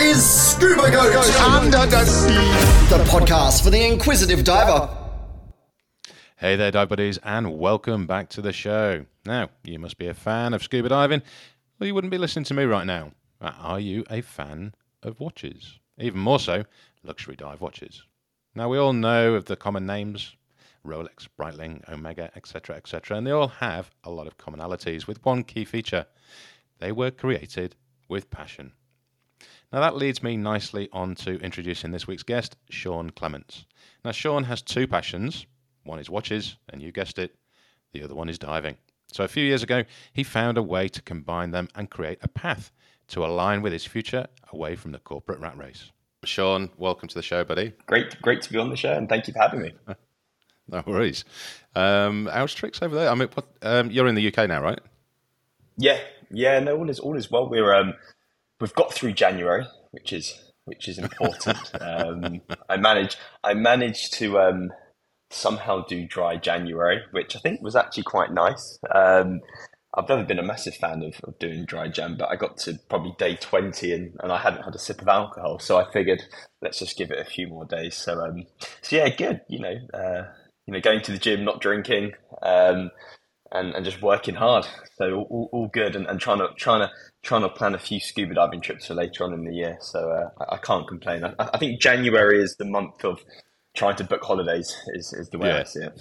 is Scuba Go Under the Sea, the podcast for the inquisitive diver. Hey there, dive buddies, and welcome back to the show. Now, you must be a fan of scuba diving, or you wouldn't be listening to me right now. Are you a fan of watches? Even more so, luxury dive watches. Now, we all know of the common names, Rolex, Breitling, Omega, etc., and they all have a lot of commonalities with one key feature. They were created with passion. Now that leads me nicely on to introducing this week's guest, Sean Clements. Now Sean has two passions. One is watches, and you guessed it, the other one is diving. So a few years ago, he found a way to combine them and create a path to align with his future away from the corporate rat race. Sean, welcome to the show, buddy. Great to be on the show, and thank you for having me. No worries. How's tricks over there? I mean, you're in the UK now, right? Yeah, no, all is well. We've got through January, which is important. I managed to somehow do dry January, which I think was actually quite nice. I've never been a massive fan of doing dry Jan, but I got to probably day 20 and I hadn't had a sip of alcohol, so I figured let's just give it a few more days. So yeah, good. You know, going to the gym, not drinking, and just working hard. So all good, and trying to plan a few scuba diving trips for later on in the year. So I can't complain. I think January is the month of trying to book holidays is the way I see it.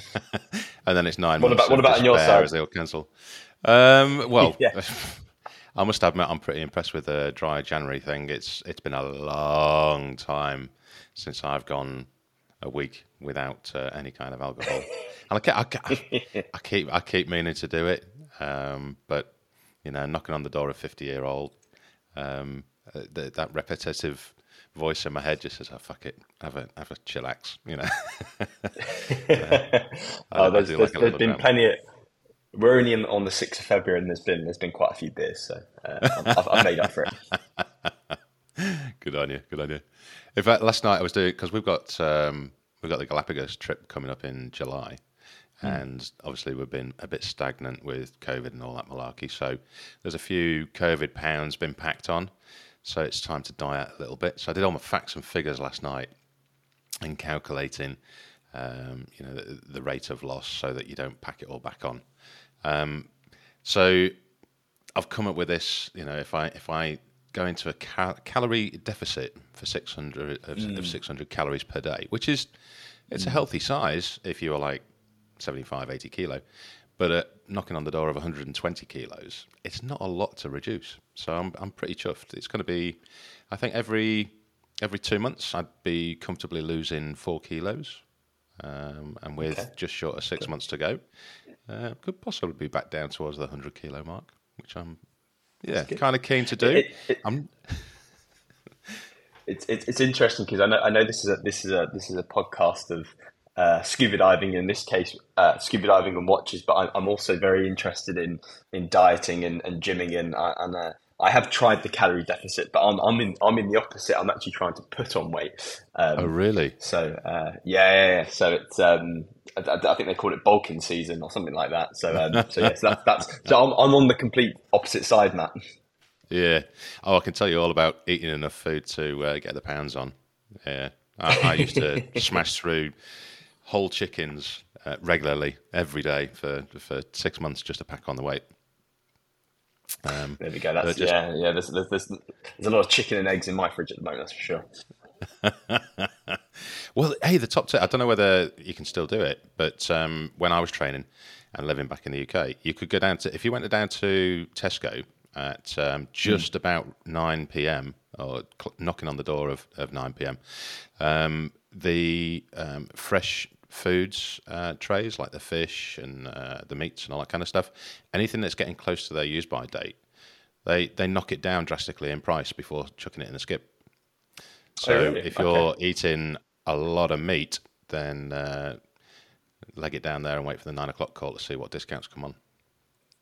And then it's 9 months. What about on your side? As they all cancel. Well, I must admit I'm pretty impressed with the dry January thing. It's been a long time since I've gone a week without any kind of alcohol. And I keep meaning to do it, but you know, knocking on the door of 50-year-old, that repetitive voice in my head just says, "Oh fuck it, have a chillax," you know. There's been plenty. We're only on the 6th of February, and there's been quite a few beers, so I've made up for it. Good on you. In fact, last night I was doing, because we've got the Galapagos trip coming up in July. And obviously we've been a bit stagnant with COVID and all that malarkey. So there's a few COVID pounds been packed on. So it's time to diet a little bit. So I did all my facts and figures last night and calculating, you know, the rate of loss so that you don't pack it all back on. So I've come up with this, you know, if I go into a calorie deficit for 600 calories per day, which is, it's a healthy size if you are like 75, 80 kilo, but knocking on the door of 120 kilos, it's not a lot to reduce. So I'm pretty chuffed. It's going to be, I think every 2 months, I'd be comfortably losing 4 kilos, and with just short of 6 months to go, could possibly be back down towards the 100 kilo mark, which I'm kind of keen to do. It's interesting because I know this is a podcast of scuba diving, in this case, scuba diving and watches, but I'm also very interested in dieting and gymming, and I have tried the calorie deficit, but I'm in the opposite. I'm actually trying to put on weight. Oh, really? So So it's I think they call it bulking season or something like that. So so I'm on the complete opposite side, Matt. Yeah. Oh, I can tell you all about eating enough food to get the pounds on. Yeah, I used to smash through whole chickens regularly every day for 6 months just to pack on the weight. There we go. That's just, yeah. There's a lot of chicken and eggs in my fridge at the moment. That's for sure. Well, hey, the top tip. I don't know whether you can still do it, but when I was training and living back in the UK, you could go down to, if you went down to Tesco at just about 9 p.m. or knocking on the door of 9 p.m. The fresh foods trays, like the fish and the meats and all that kind of stuff, anything that's getting close to their use-by date, they knock it down drastically in price before chucking it in the skip. So if you're eating a lot of meat, then leg it down there and wait for the 9 o'clock call to see what discounts come on.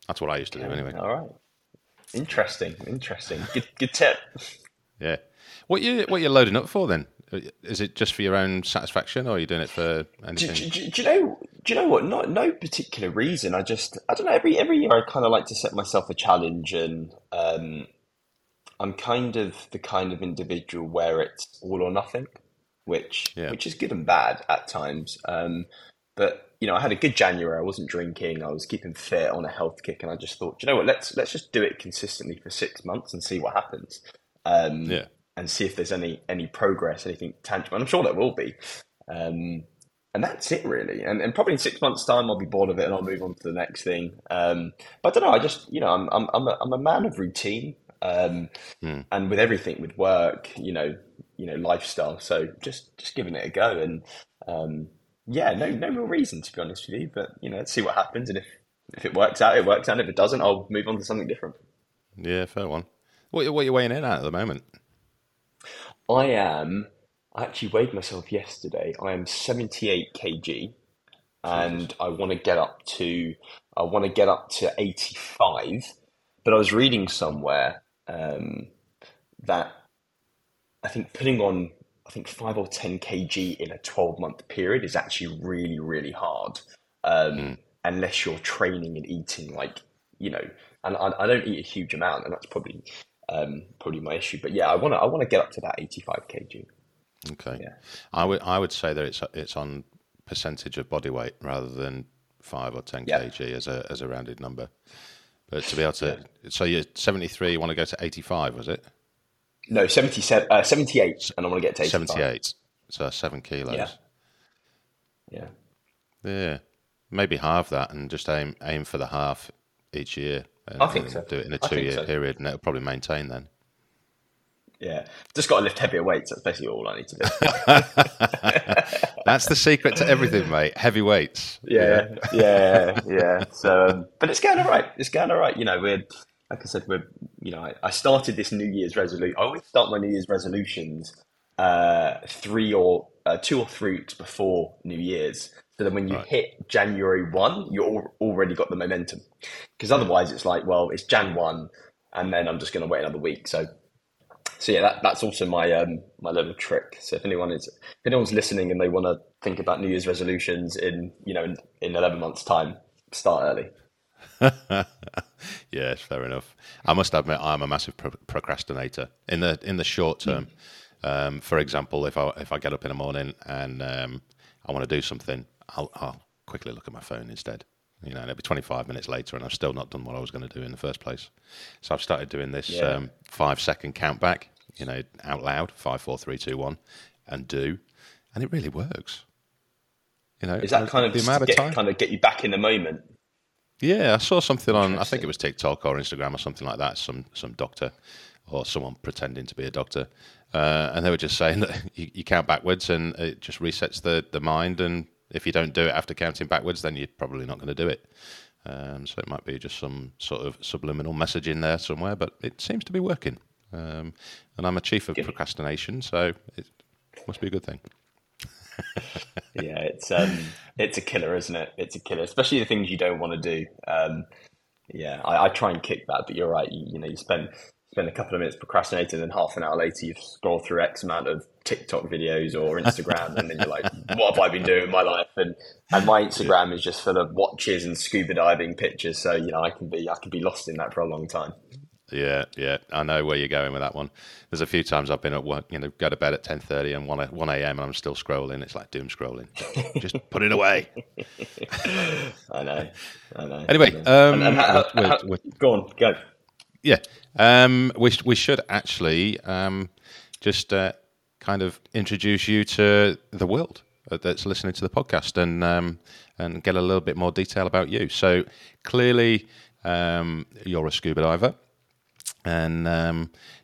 That's what I used to do anyway. All right. Interesting. Good tip. Yeah. What you're loading up for then? Is it just for your own satisfaction, or are you doing it for anything? Do you know what? No particular reason. I don't know. Every year I kind of like to set myself a challenge, and I'm kind of the kind of individual where it's all or nothing, which is good and bad at times. But you know, I had a good January. I wasn't drinking. I was keeping fit on a health kick, and I just thought, you know what, let's just do it consistently for 6 months and see what happens. And see if there's any progress, anything tangible. And I'm sure there will be. And that's it really. And probably in 6 months' time, I'll be bored of it and I'll move on to the next thing. But I don't know. I just, you know, I'm a man of routine. And with everything, with work, you know, lifestyle. So just giving it a go. And no real reason, to be honest with you. But you know, let's see what happens. And if it works out, it works out. If it doesn't, I'll move on to something different. Yeah, fair one. What are you weighing in at the moment? I actually weighed myself yesterday. I am 78 kg, and I want to get up to 85. But I was reading somewhere that I think putting on 5 or 10 kg in a 12-month period is actually really, really hard, unless you're training and eating, like, you know. And I don't eat a huge amount, and that's probably my issue. But yeah, I want to get up to that 85 kg. Okay. Yeah. I would say that it's on percentage of body weight rather than 5 or 10 kg as a rounded number. But to be able to, so you're 73, you want to go to 85, was it? No, 77, 78, and I want to get to 85. 78, so 7 kilos. Yeah. Maybe halve that and just aim for the half each year. I think so. Do it in a 2-year period, and it'll probably maintain then. Yeah, just got to lift heavier weights. That's basically all I need to do. That's the secret to everything, mate. Heavy weights. Yeah. So, but it's going all right. You know, I started this New Year's resolution. I always start my New Year's resolutions 2 or 3 weeks before New Year's. So then when you hit January 1, you've already got the momentum. Because otherwise it's like, well, it's Jan 1, and then I'm just going to wait another week. So yeah, that's also my my little trick. So if anyone's listening and they want to think about New Year's resolutions in 11 months' time, start early. Yes, fair enough. I must admit, I'm a massive procrastinator in the short term. For example, if I get up in the morning and I want to do something, I'll quickly look at my phone instead. You know, and it'll be 25 minutes later, and I've still not done what I was going to do in the first place. So I've started doing this 5-second count back, you know, out loud, 5, 4, 3, 2, 1, and it really works. You know, is that kind of the amount of time kind of get you back in the moment? Yeah, I saw something on, I think it was TikTok or Instagram or something like that. Some doctor or someone pretending to be a doctor, and they were just saying that you count backwards and it just resets the mind. And if you don't do it after counting backwards, then you're probably not going to do it. So it might be just some sort of subliminal message in there somewhere, but it seems to be working. And I'm a chief of procrastination, so it must be a good thing. Yeah, it's a killer, isn't it? It's a killer, especially the things you don't want to do. I try and kick that, but you're right. You know, you spend a couple of minutes procrastinating, and half an hour later, you've scrolled through X amount of TikTok videos or Instagram, and then you're like, what have I been doing in my life? And my Instagram is just full of watches and scuba diving pictures. So, you know, I can be lost in that for a long time. Yeah. I know where you're going with that one. There's a few times I've been at work, you know, go to bed at 10:30 and 1 a.m. and I'm still scrolling. It's like doom scrolling. Just put it away. I know. Anyway. Go on, go. Yeah, we should actually just kind of introduce you to the world that's listening to the podcast and get a little bit more detail about you. So clearly, you're a scuba diver and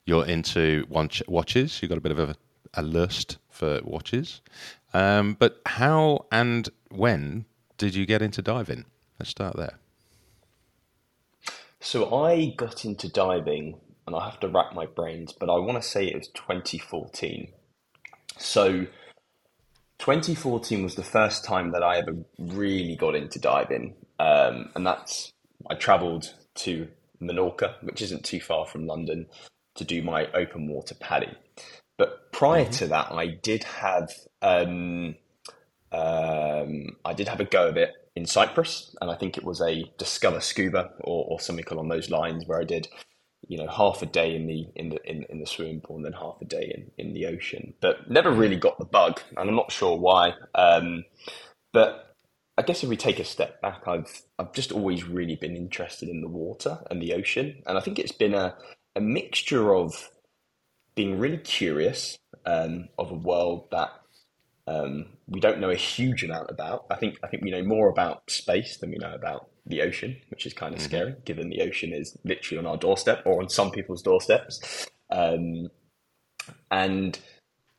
you're into watches. You've got a bit of a lust for watches. But how and when did you get into diving? Let's start there. So I got into diving, and I have to rack my brains, but I want to say it was 2014. So 2014 was the first time that I ever really got into diving. And I travelled to Menorca, which isn't too far from London, to do my open water PADI. But prior to that, I did have a go of it in Cyprus, and I think it was a Discover Scuba or something along those lines, where I did you know, half a day in the swimming pool and then half a day in the ocean, but never really got the bug, and I'm not sure why. But I guess if we take a step back, I've just always really been interested in the water and the ocean, and I think it's been a mixture of being really curious of a world that we don't know a huge amount about. I think we know more about space than we know about the ocean, which is kind of scary, given the ocean is literally on our doorstep, or on some people's doorsteps. And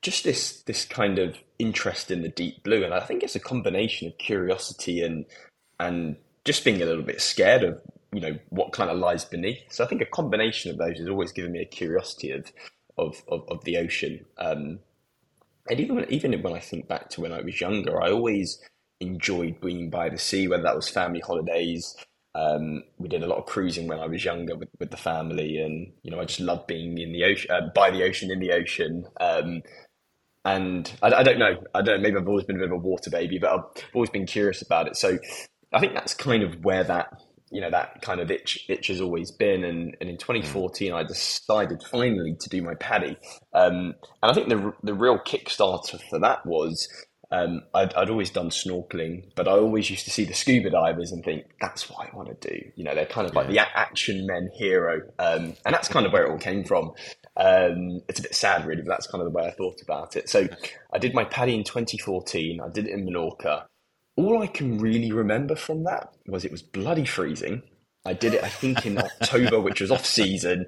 just this kind of interest in the deep blue. And I think it's a combination of curiosity and just being a little bit scared of, you know, what kind of lies beneath. So I think a combination of those has always given me a curiosity of the ocean. And even when I think back to when I was younger, I always enjoyed being by the sea, whether that was family holidays. We did a lot of cruising when I was younger with the family, and you know, I just loved being in the ocean, by the ocean, in the ocean. And I don't know, maybe I've always been a bit of a water baby, but I've always been curious about it. So I think that's kind of where that kind of itch has always been. And in 2014, I decided finally to do my PADI. And I think the real kickstarter for that was, I'd always done snorkeling, but I always used to see the scuba divers and think, that's what I want to do. You know, they're kind of like the action men hero. And that's kind of where it all came from. It's a bit sad really, but that's kind of the way I thought about it. So I did my PADI in 2014. I did it in Menorca. All I can really remember from that was it was bloody freezing. I did it, I think, in October, which was off season.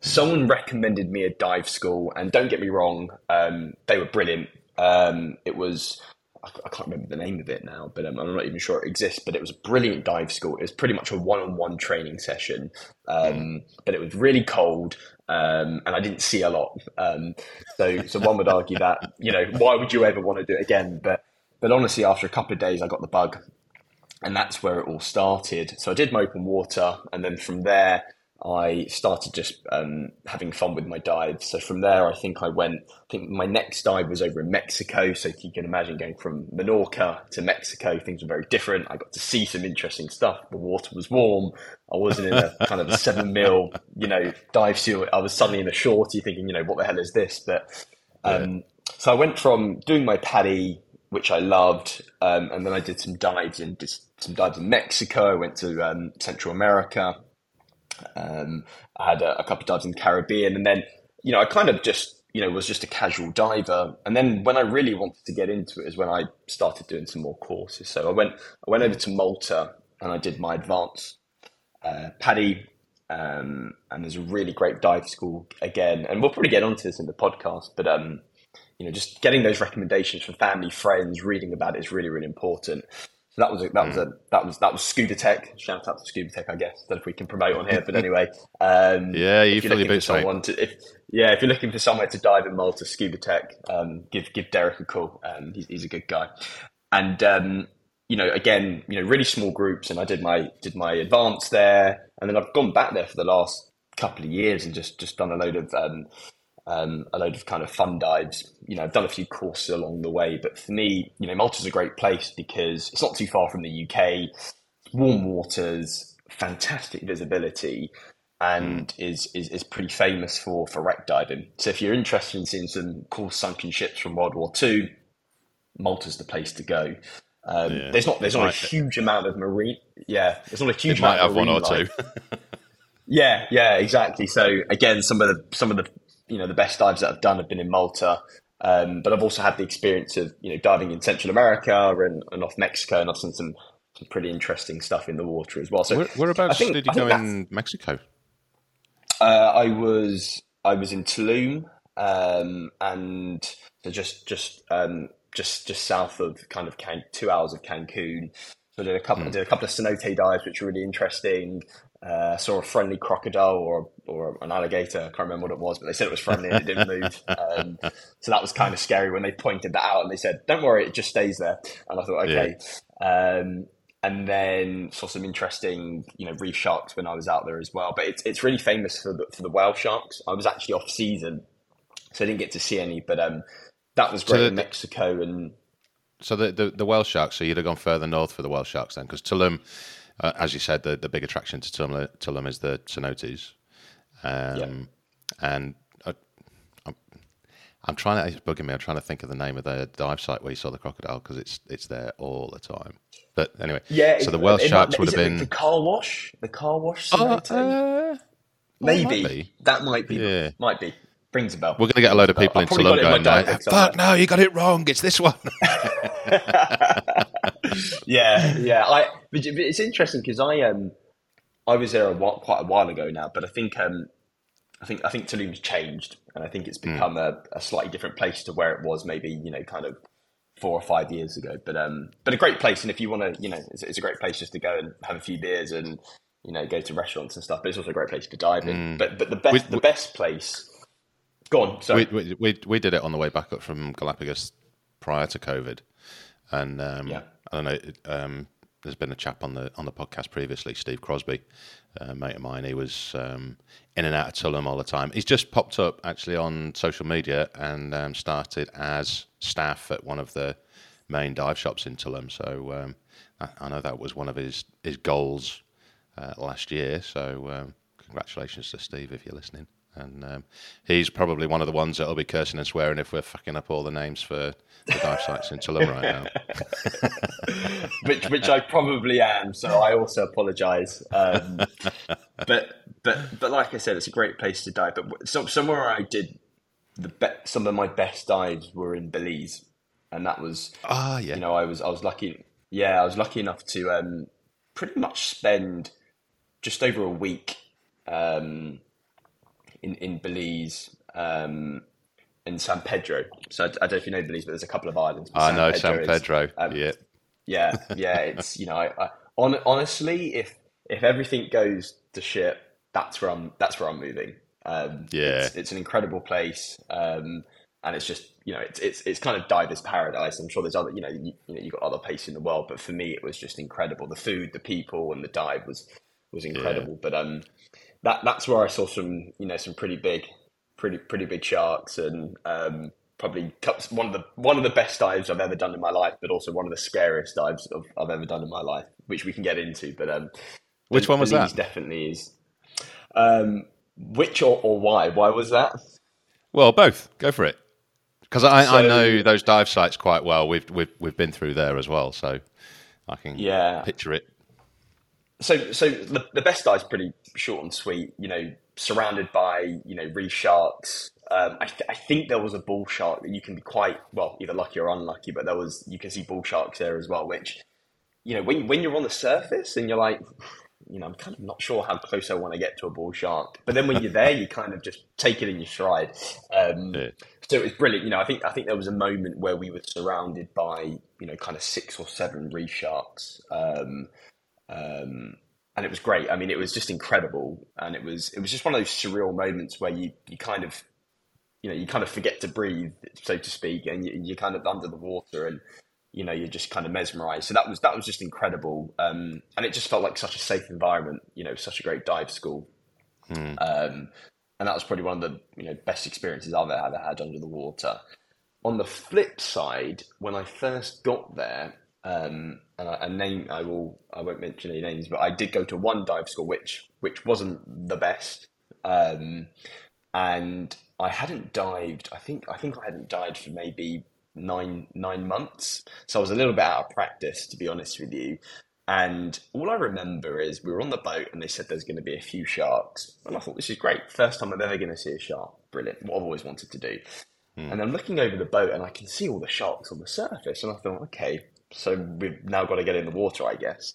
Someone recommended me a dive school, and don't get me wrong, they were brilliant. It was, I can't remember the name of it now, but I'm not even sure it exists, but it was a brilliant dive school. It was pretty much a one-on-one training session, but it was really cold. And I didn't see a lot. So one would argue that, you know, why would you ever want to do it again? But honestly, after a couple of days, I got the bug, and that's where it all started. So I did my open water, and then from there, I started just having fun with my dives. So from there, I think my next dive was over in Mexico. So if you can imagine going from Menorca to Mexico, things were very different. I got to see some interesting stuff. The water was warm. I wasn't in a kind of a 7mm, you know, dive suit. I was suddenly in a shorty thinking, you know, what the hell is this? But so I went from doing my PADI, which I loved, and then I did some dives in Mexico. I went to Central America. I had a couple of dives in the Caribbean, and then, you know, I kind of just, you know, was just a casual diver. And then when I really wanted to get into it is when I started doing some more courses. So I went over to Malta, and I did my advanced PADI, and there's a really great dive school again, and we'll probably get onto this in the podcast, but you know, just getting those recommendations from family, friends, reading about it is really, really important. So that was Scuba Tech. Shout out to Scuba Tech, I guess, that if we can promote on here. But anyway, yeah, you feel your boots, someone to, if you're looking for somewhere to dive in Malta, Scuba Tech, give Derek a call. He's a good guy, and you know, again, you know, really small groups. And I did my advance there, and then I've gone back there for the last couple of years and just done a load of kind of fun dives. You know, I've done a few courses along the way, but for me, you know, Malta's a great place because it's not too far from the UK, warm waters, fantastic visibility, and is pretty famous for wreck diving. So if you're interested in seeing some cool sunken ships from World War II, Malta's the place to go. There's not a huge amount of marine. Might have one or two. yeah, exactly. So again, some of the you know, the best dives that I've done have been in Malta, but I've also had the experience of, you know, diving in Central America and off Mexico, and I've seen some pretty interesting stuff in the water as well. So whereabouts did you go in Mexico? I was in Tulum, and so just south of kind of 2 hours of Cancun. So I did a couple of cenote dives, which were really interesting. Saw a friendly crocodile or an alligator. I can't remember what it was, but they said it was friendly and it didn't move. So that was kind of scary when they pointed that out, and they said, "Don't worry, it just stays there." And I thought, okay. Yeah. And then saw some interesting, you know, reef sharks when I was out there as well. But it's really famous for the whale sharks. I was actually off season, so I didn't get to see any. But that was great in Mexico. And so the whale sharks. So you'd have gone further north for the whale sharks then, because Tulum. As you said, the big attraction to Tulum is the cenotes. And I'm trying to, it's bugging me, I'm trying to think of the name of the dive site where you saw the crocodile, because it's there all the time. But anyway, yeah, so the Welsh sharks would have been... The car wash? Maybe. That might be. Yeah. Might be. Rings a bell. We're going to get a load of people in Tulum going, fuck, no, you got it wrong. It's this one. Yeah. But it's interesting because I was there quite a while ago now, but I think Tulum's changed, and I think it's become a slightly different place to where it was maybe, kind of 4 or 5 years ago. But a great place, and if you want to, it's a great place just to go and have a few beers and go to restaurants and stuff. But it's also a great place to dive in. But the best place. Go on. Sorry. We did it on the way back up from Galapagos prior to COVID, and I don't know. There's been a chap on the podcast previously, Steve Crosby, a mate of mine. He was in and out of Tulum all the time. He's just popped up actually on social media and started as staff at one of the main dive shops in Tulum. So I know that was one of his goals last year. So congratulations to Steve if you're listening. And he's probably one of the ones that'll be cursing and swearing if we're fucking up all the names for the dive sites in Tulum right now. which I probably am, so I also apologise. But like I said, it's a great place to dive. But somewhere I did some of my best dives were in Belize, and that was I was lucky. Yeah, I was lucky enough to pretty much spend just over a week. In Belize, in San Pedro. So I don't know if you know Belize, but there's a couple of islands. I know San Pedro. Yeah. It's honestly, if everything goes to shit, that's where I'm moving. It's an incredible place, and it's just it's kind of diver's paradise. I'm sure there's other you've got other places in the world, but for me it was just incredible. The food, the people, and the dive was incredible. Yeah. But That's where I saw some, some pretty big sharks, and probably one of the best dives I've ever done in my life, but also one of the scariest dives I've ever done in my life, which we can get into. But which one was that? Definitely is. Which or why? Why was that? Well, both. Go for it, because I know those dive sites quite well. We've been through there as well, so I can picture it. So the best dive is pretty short and sweet, surrounded by, reef sharks. I think there was a bull shark that you can be either lucky or unlucky, but you can see bull sharks there as well, which, when you're on the surface and you're like, I'm kind of not sure how close I want to get to a bull shark. But then when you're there, you kind of just take it in your stride. So it was brilliant. I think there was a moment where we were surrounded by, kind of 6 or 7 reef sharks, and it was great. I mean, it was just incredible, and it was just one of those surreal moments where you kind of forget to breathe, so to speak, and you're kind of under the water, and you're just kind of mesmerized. So that was just incredible, and it just felt like such a safe environment. Such a great dive school, and that was probably one of the best experiences I've ever had under the water. On the flip side, when I first got there. And I won't mention any names, but I did go to one dive school, which wasn't the best. And I hadn't dived. I think I hadn't dived for maybe nine months. So I was a little bit out of practice, to be honest with you. And all I remember is we were on the boat and they said there's going to be a few sharks. And I thought, this is great. First time I'm ever going to see a shark. Brilliant. What I've always wanted to do. And I'm looking over the boat and I can see all the sharks on the surface. And I thought, okay, so we've now got to get in the water, I guess.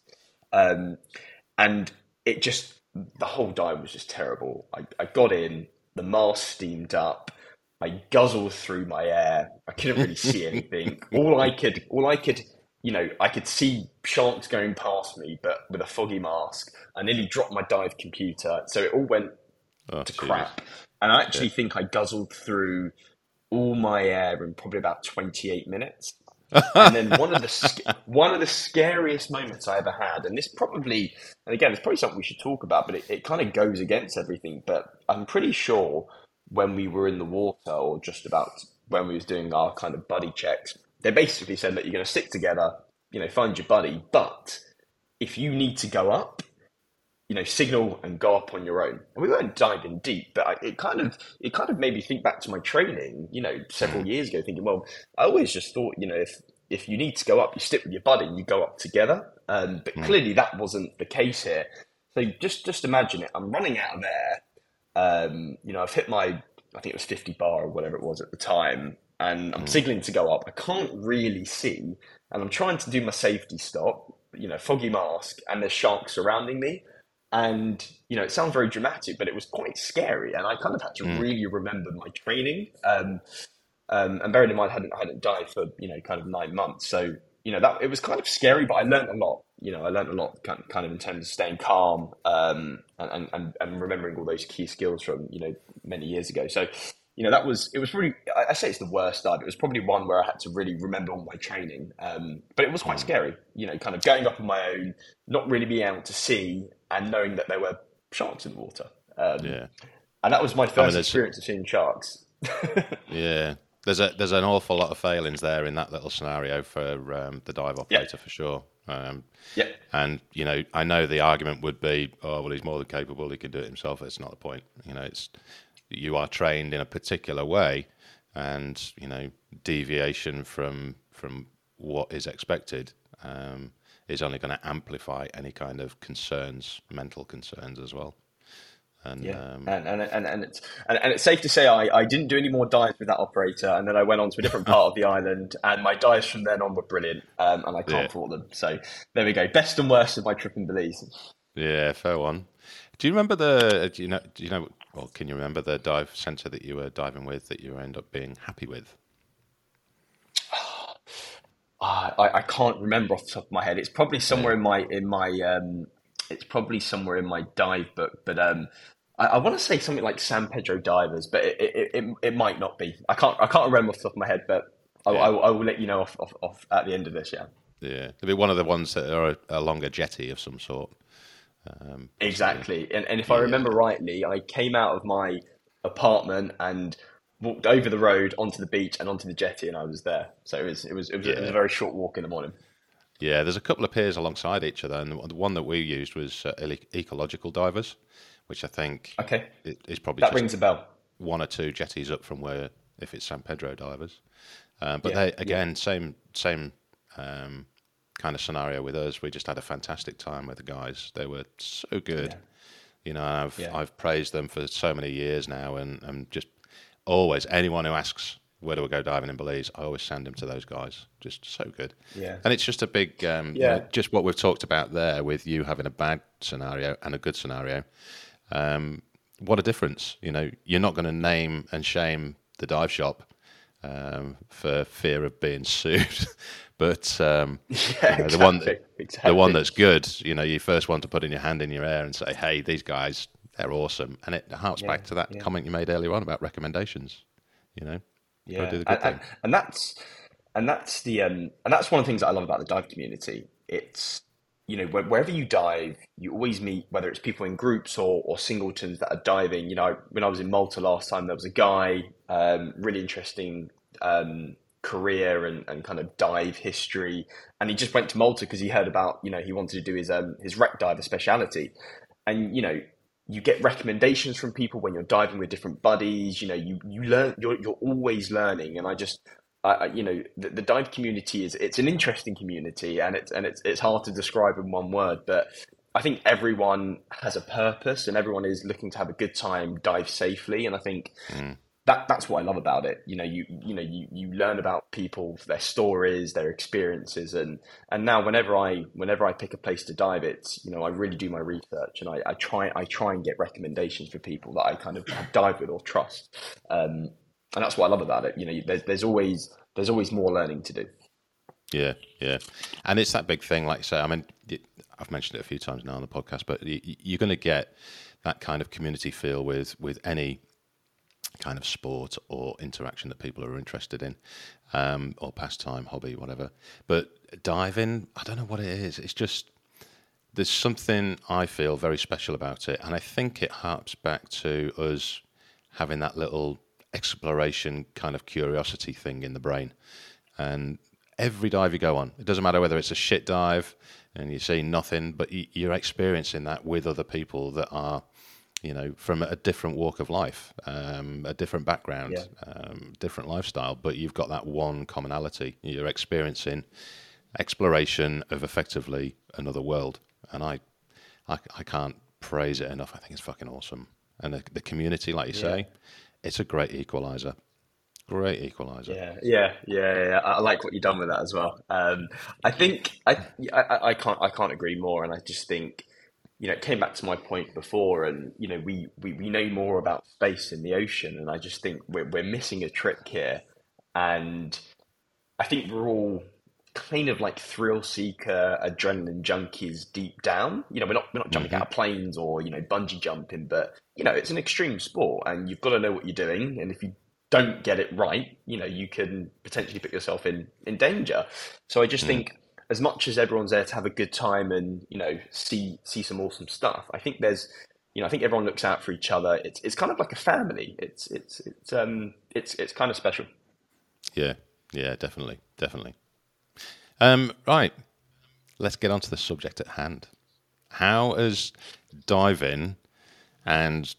And it just, the whole dive was just terrible. I got in, the mast steamed up, I guzzled through my air. I couldn't really see anything. I could see sharks going past me, but with a foggy mask. I nearly dropped my dive computer. So it all went to crap. And I actually think I guzzled through all my air in probably about 28 minutes. And then one of the scariest moments I ever had, and this probably, and again, it's probably something we should talk about, but it kind of goes against everything. But I'm pretty sure when we were in the water, or just about when we was doing our kind of buddy checks, they basically said that you're going to stick together, find your buddy. But if you need to go up, you know, signal and go up on your own. And we weren't diving deep, but it kind of made me think back to my training, you know, several years ago, thinking, well, I always just thought, you know, if you need to go up, you stick with your buddy and you go up together. But clearly that wasn't the case here. So just imagine it. I'm running out of air. You know, I've hit my, I think it was 50 bar or whatever it was at the time, and I'm signaling to go up. I can't really see, and I'm trying to do my safety stop, you know, foggy mask, and there's sharks surrounding me. And, you know, it sounds very dramatic, but it was quite scary. And I kind of had to really remember my training. And bearing in mind, I hadn't dived for, you know, kind of 9 months. So, you know, that it was kind of scary, but I learned a lot. You know, I learned a lot kind of in terms of staying calm and remembering all those key skills from, you know, many years ago. So, you know, it was really, I say it's the worst dive. It was probably one where I had to really remember all my training. But it was quite scary, you know, kind of going up on my own, not really being able to see, and knowing that there were sharks in the water. And that was my first experience of seeing sharks. Yeah. There's an awful lot of failings there in that little scenario for the dive operator, for sure. And, you know, I know the argument would be, oh, well, he's more than capable, he can do it himself. That's not the point. You know, you are trained in a particular way, and, you know, deviation from what is expected is only going to amplify any kind of concerns, mental concerns as well. And it's safe to say I didn't do any more dives with that operator, and then I went on to a different part of the island, and my dives from then on were brilliant, and I can't fault them. So there we go, best and worst of my trip in Belize. Yeah, fair one. Do you remember can you remember the dive centre that you were diving with that you end up being happy with? I can't remember off the top of my head. It's probably somewhere in my dive book, but I want to say something like San Pedro divers, but it might not be. I can't remember off the top of my head, but I will let you know off at the end of this. Yeah, it'll be one of the ones that are a longer jetty of some sort. Exactly, so, and if I remember rightly, I came out of my apartment and walked over the road onto the beach and onto the jetty, and I was there. So it was a very short walk in the morning. Yeah, there's a couple of piers alongside each other, and the one that we used was ecological divers, which I think is probably that rings a bell. One or two jetties up from where, if it's San Pedro divers, but they same kind of scenario with us. We just had a fantastic time with the guys. They were so good, you know. I've praised them for so many years now, and just always anyone who asks, where do I go diving in Belize? I always send them to those guys. Just so good. Yeah. And it's just a big, you know, just what we've talked about there with you having a bad scenario and a good scenario. What a difference. You know, you're not going to name and shame the dive shop for fear of being sued. But the one that's good, you know, you first want to put in your hand in your air and say, hey, these guys, they're awesome. And it harks back to that comment you made earlier on about recommendations, you know. Yeah, and that's one of the things that I love about the dive community. It's, you know, wherever you dive, you always meet, whether it's people in groups or singletons that are diving. You know, when I was in Malta last time, there was a guy, really interesting career and kind of dive history, and he just went to Malta because he heard about, you know, he wanted to do his wreck diver speciality, and, you know, you get recommendations from people when you're diving with different buddies. You know, you learn, you're always learning. And I you know, the dive community it's an interesting community, and it's hard to describe in one word, but I think everyone has a purpose and everyone is looking to have a good time, dive safely. And I think that's what I love about it. You know, you learn about people, their stories, their experiences, and now whenever I pick a place to dive, it's, you know, I really do my research, and I try and get recommendations for people that I kind of dive with or trust, and that's what I love about it. You know, there's always more learning to do. Yeah, and it's that big thing, like I say. I mean, I've mentioned it a few times now on the podcast, but you're going to get that kind of community feel with any kind of sport or interaction that people are interested in, or pastime, hobby, whatever. But diving, I don't know what it is. It's just, there's something I feel very special about it. And I think it harps back to us having that little exploration kind of curiosity thing in the brain. And every dive you go on, it doesn't matter whether it's a shit dive, and you see nothing, but you're experiencing that with other people that are, you know, from a different walk of life, a different background, different lifestyle, but you've got that one commonality. You're experiencing exploration of effectively another world, and I can't praise it enough. I think it's fucking awesome. And the community, like you say, it's a great equalizer. Great equalizer. Yeah. I like what you've done with that as well. I think I can't agree more, and I just think, you know, it came back to my point before, and you know, we know more about space in the ocean, and I just think we're missing a trick here, and I think we're all kind of like thrill seeker, adrenaline junkies deep down. You know, we're not jumping out of planes or, you know, bungee jumping, but you know, it's an extreme sport, and you've got to know what you're doing, and if you don't get it right, you know, you can potentially put yourself in danger. So I just think, as much as everyone's there to have a good time and, you know, see some awesome stuff, I think there's, you know, I think everyone looks out for each other. It's kind of like a family. It's kind of special. Yeah, definitely. Right, let's get on to the subject at hand. How has diving and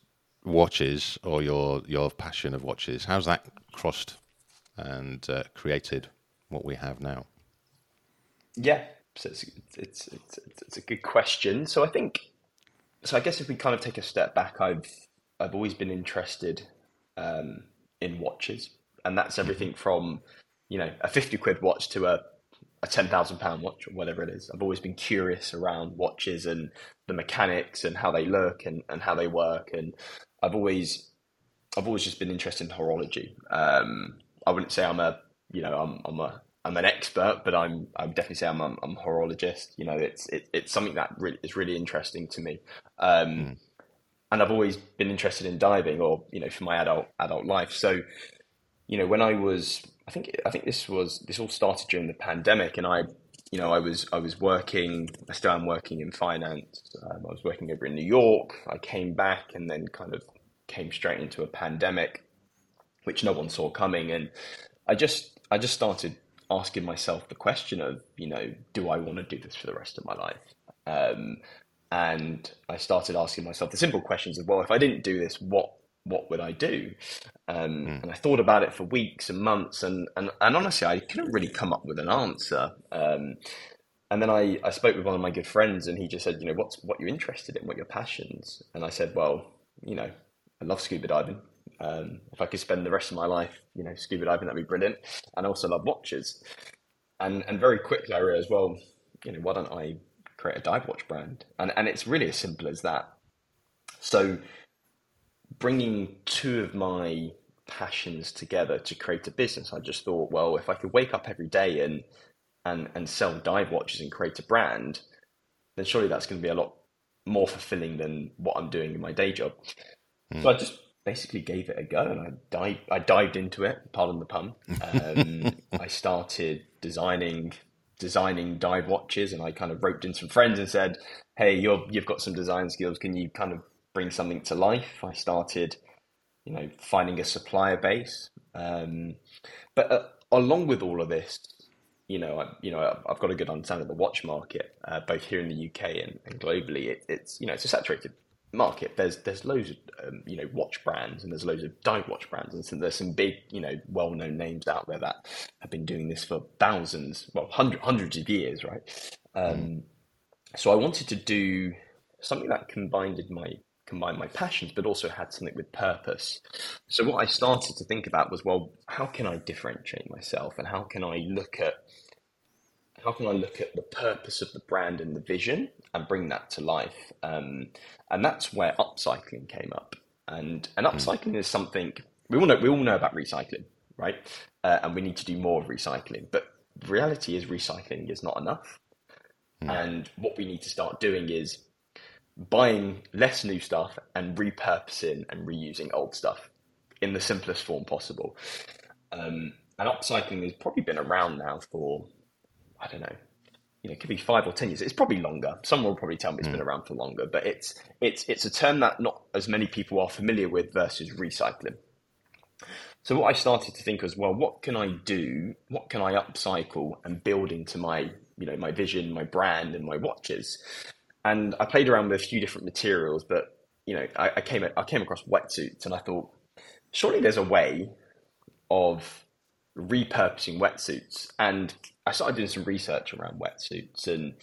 watches, or your passion of watches, how's that crossed and created what we have now? Yeah, so it's a good question. So I guess if we kind of take a step back, I've always been interested in watches, and that's everything from, you know, a 50 quid watch to a £10,000 watch, or whatever it is. I've always been curious around watches and the mechanics and how they look and how they work, and I've always just been interested in horology. I wouldn't say I'm an expert, but I would definitely say I'm a horologist. You know, it's something that really is really interesting to me. And I've always been interested in diving, or, you know, for my adult life. So, you know, when I think this all started during the pandemic, and I still am working in finance. I was working over in New York. I came back and then kind of came straight into a pandemic, which no one saw coming. And I just started asking myself the question of, you know, do I want to do this for the rest of my life? And I started asking myself the simple questions of, well, if I didn't do this, what would I do? And I thought about it for weeks and months, and honestly, I couldn't really come up with an answer. And then I spoke with one of my good friends, and he just said, you know, what you're interested in, what your passions? And I said, well, you know, I love scuba diving. If I could spend the rest of my life, you know, scuba diving, that'd be brilliant. And I also love watches. And very quickly I realized, well, you know, why don't I create a dive watch brand? And it's really as simple as that. So, bringing two of my passions together to create a business, I just thought, well, if I could wake up every day and sell dive watches and create a brand, then surely that's going to be a lot more fulfilling than what I'm doing in my day job. So I just basically gave it a go, and I dived into it, pardon the pun. I started designing dive watches, and I kind of roped in some friends and said, hey, you've got some design skills, can you kind of bring something to life? I started, you know, finding a supplier base. But along with all of this, I've got a good understanding of the watch market, both here in the UK and globally. It's a saturated market. There's loads of, watch brands, and there's loads of dive watch brands. And so there's some big, you know, well-known names out there that have been doing this for hundreds of years, right? So I wanted to do something that combined my passions, but also had something with purpose. So what I started to think about was, well, how can I differentiate myself, and how can I look at the purpose of the brand and the vision and bring that to life? And that's where upcycling came up. And upcycling is something we all know about recycling, right? And we need to do more of recycling. But the reality is, recycling is not enough. And what we need to start doing is buying less new stuff and repurposing and reusing old stuff in the simplest form possible. And upcycling has probably been around now for, I don't know, you know, it could be 5 or 10 years. It's probably longer. Someone will probably tell me it's been around for longer, but it's a term that not as many people are familiar with versus recycling. So what I started to think was, well, what can I do? What can I upcycle and build into my you know, my vision, my brand, and my watches. And I played around with a few different materials, but you know, I came across wetsuits, and I thought, surely there's a way of repurposing wetsuits. And I started doing some research around wetsuits, and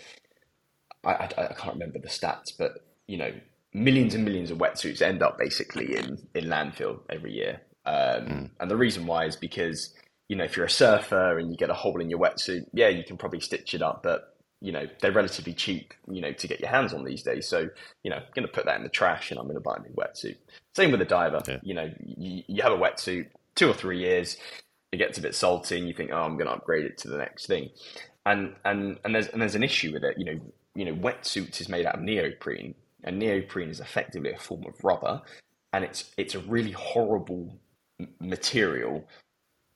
I can't remember the stats, but you know, millions and millions of wetsuits end up basically in landfill every year. And the reason why is because, you know, if you're a surfer and you get a hole in your wetsuit, yeah, you can probably stitch it up, but you know, they're relatively cheap, you know, to get your hands on these days. So, you know, I'm going to put that in the trash and I'm going to buy a new wetsuit. Same with a diver. Yeah. You know, you have a wetsuit 2 or 3 years, it gets a bit salty and you think, oh, I'm going to upgrade it to the next thing. And there's an issue with it. You know, wetsuits is made out of neoprene, and neoprene is effectively a form of rubber, and it's a really horrible material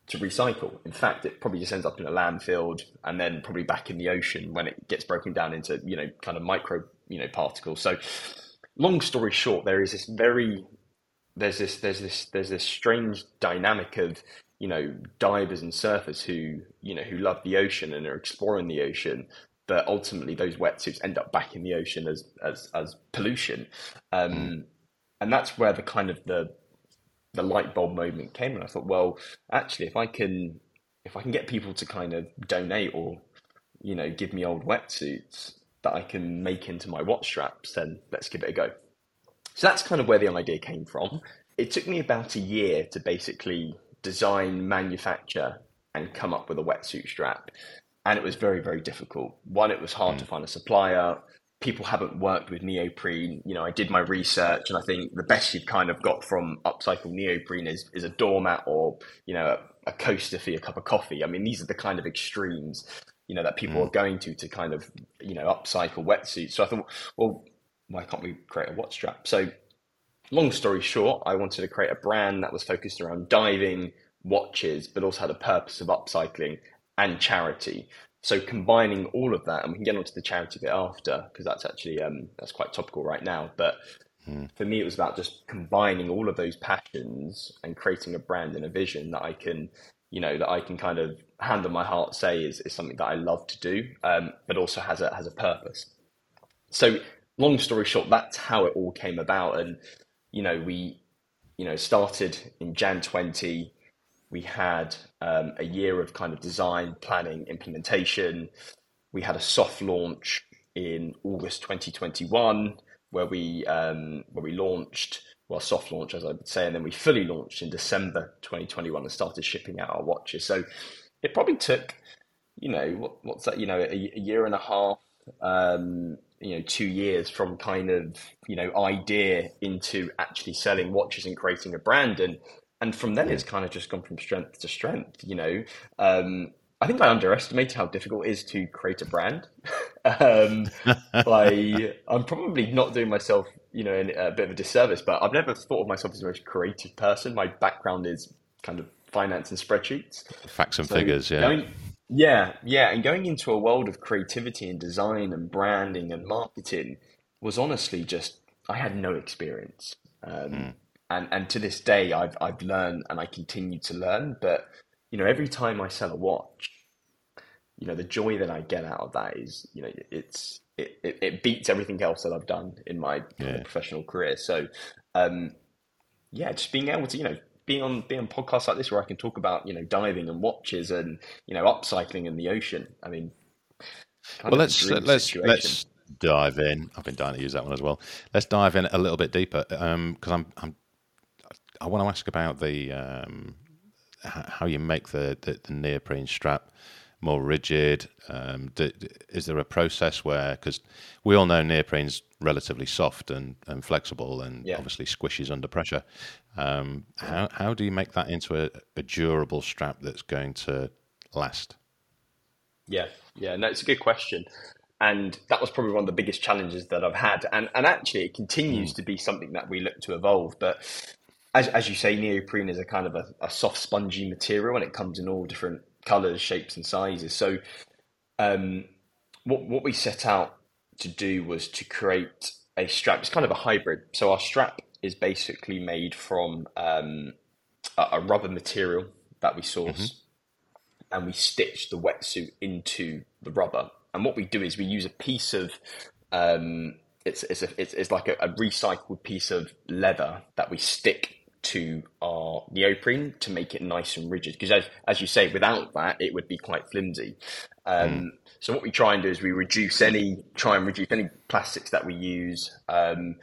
to recycle. In fact, it probably just ends up in a landfill and then probably back in the ocean when it gets broken down into, you know, kind of micro, you know, particles. So long story short, there's this strange dynamic of, you know, divers and surfers who, you know, who love the ocean and are exploring the ocean, but ultimately those wetsuits end up back in the ocean as pollution. And that's where the kind of the light bulb moment came, and I thought, well, actually, if I can get people to kind of donate or, you know, give me old wetsuits that I can make into my watch straps, then let's give it a go. So that's kind of where the idea came from. It took me about a year to basically design, manufacture, and come up with a wetsuit strap. And it was very, very difficult. One, it was hard to find a supplier. People haven't worked with neoprene. You know, I did my research, and I think the best you've kind of got from upcycled neoprene is a doormat or, you know, a coaster for your cup of coffee. I mean, these are the kind of extremes, you know, that people are going to kind of, you know, upcycle wetsuits. So I thought, well, why can't we create a watch strap? So long story short, I wanted to create a brand that was focused around diving, watches, but also had a purpose of upcycling and charity. So combining all of that, and we can get onto the charity bit after, because that's actually that's quite topical right now. But for me, it was about just combining all of those passions and creating a brand and a vision that I can, you know, that I can kind of hand on my heart say is something that I love to do, but also has a purpose. So long story short, that's how it all came about. And you know, we, you know, started in Jan 20. We had a year of kind of design, planning, implementation. We had a soft launch in August 2021, where we launched, well, soft launch, as I would say, and then we fully launched in December 2021 and started shipping out our watches. So it probably took, you know, what's that? You know, a year and a half, 2 years from kind of, you know, idea into actually selling watches and creating a brand. And from then, it's kind of just gone from strength to strength, you know. I think I underestimated how difficult it is to create a brand. I'm probably not doing myself, you know, a bit of a disservice, but I've never thought of myself as the most creative person. My background is kind of finance and spreadsheets. Facts and figures, yeah. And going into a world of creativity and design and branding and marketing was honestly just, I had no experience. And to this day, I've learned and I continue to learn. But, you know, every time I sell a watch, you know, the joy that I get out of that is, you know, it beats everything else that I've done in my professional career. So, just being able to, you know, being on podcasts like this where I can talk about, you know, diving and watches and, you know, upcycling in the ocean. I mean, let's dive in. I've been dying to use that one as well. Let's dive in a little bit deeper because I want to ask about the how you make the neoprene strap more rigid. Is there a process where, because we all know neoprene's relatively soft and flexible and obviously squishes under pressure. How do you make that into a durable strap that's going to last? No, it's a good question. And that was probably one of the biggest challenges that I've had. And actually, it continues to be something that we look to evolve. But as you say, neoprene is a kind of a soft, spongy material, and it comes in all different colours, shapes and sizes. So what we set out to do was to create a strap. It's kind of a hybrid. So our strap is basically made from a rubber material that we source, and we stitch the wetsuit into the rubber. And what we do is we use a piece of it's like a recycled piece of leather that we stick to our neoprene to make it nice and rigid, because as you say, without that it would be quite flimsy. So what we try and do is we reduce any plastics that we use, and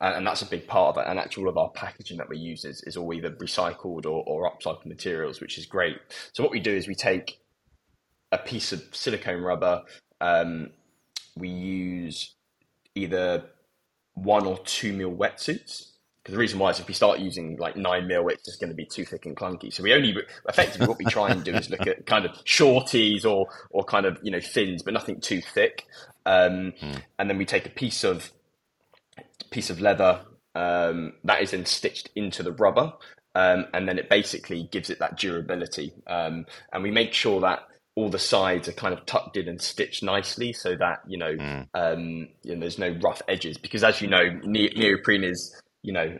that's a big part of it. And actually all of our packaging that we use is all either recycled or upcycled materials, which is great. So what we do is we take a piece of silicone rubber, we use either 1 or 2 mil wetsuits. Because the reason why is if we start using like 9 mil, it's just going to be too thick and clunky. So we only effectively what we try and do is look at kind of shorties or kind of, you know, fins, but nothing too thick. And then we take a piece of leather that is then stitched into the rubber, and then it basically gives it that durability. And we make sure that all the sides are kind of tucked in and stitched nicely so that, you know, there's no rough edges. Because as you know, neoprene is, you know,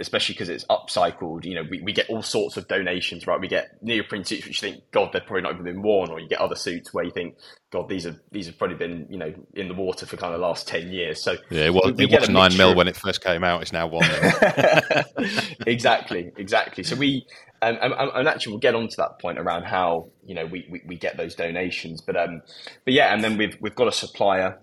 especially because it's upcycled, you know, we get all sorts of donations, right? We get neoprene suits, which you think, God, they've probably not even been worn, or you get other suits where you think, God, these have probably been, you know, in the water for kind of the last 10 years. So yeah, well, it was 9 mil when it first came out, it's now 1 mil. Exactly. So we, and actually we'll get onto that point around how, you know, we get those donations, but yeah, and then we've got a supplier,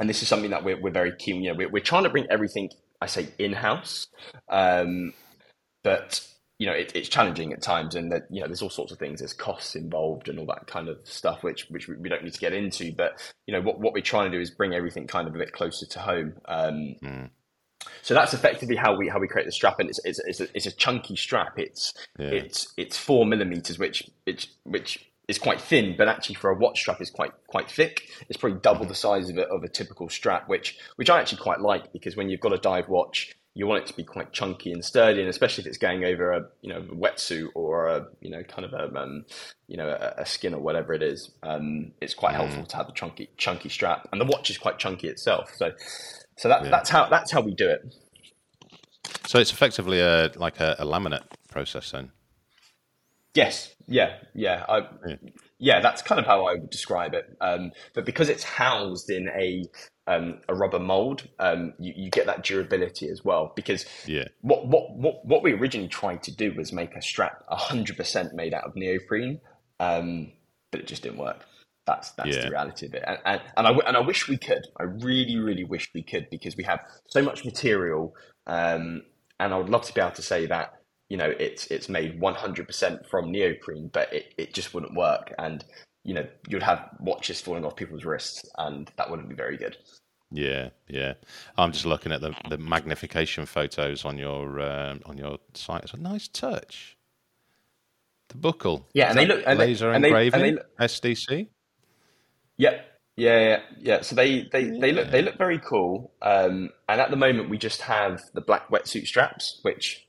and this is something that we're very keen, you know, we're trying to bring everything, I say, in-house, but, you know, it's challenging at times, and that, you know, there's all sorts of things, there's costs involved and all that kind of stuff, which we don't need to get into, but, you know, what we're trying to do is bring everything kind of a bit closer to home. So that's effectively how we create the strap, and it's a chunky strap. It's 4 millimeters, which is quite thin, but actually for a watch strap is quite thick. It's probably double the size of a typical strap, which I actually quite like, because when you've got a dive watch, you want it to be quite chunky and sturdy, and especially if it's going over a, you know, a wetsuit or a, you know, kind of a you know, a skin or whatever it is. It's quite helpful to have a chunky strap, and the watch is quite chunky itself. So that's how we do it. So it's effectively a laminate process then. Yes. Yeah. Yeah, that's kind of how I would describe it. But because it's housed in a rubber mold, you get that durability as well. Because what we originally tried to do was make a strap 100% made out of neoprene, but it just didn't work. That's the reality of it. And I wish we could. I really, really wish we could, because we have so much material, and I would love to be able to say that, you know, it's made 100% from neoprene, but it just wouldn't work. And, you know, you'd have watches falling off people's wrists, and that wouldn't be very good. Yeah. I'm just looking at the magnification photos on your site. It's a nice touch. The buckle. Yeah, and they look laser engraving, SDC. Yeah. So they look very cool. And at the moment we just have the black wetsuit straps, which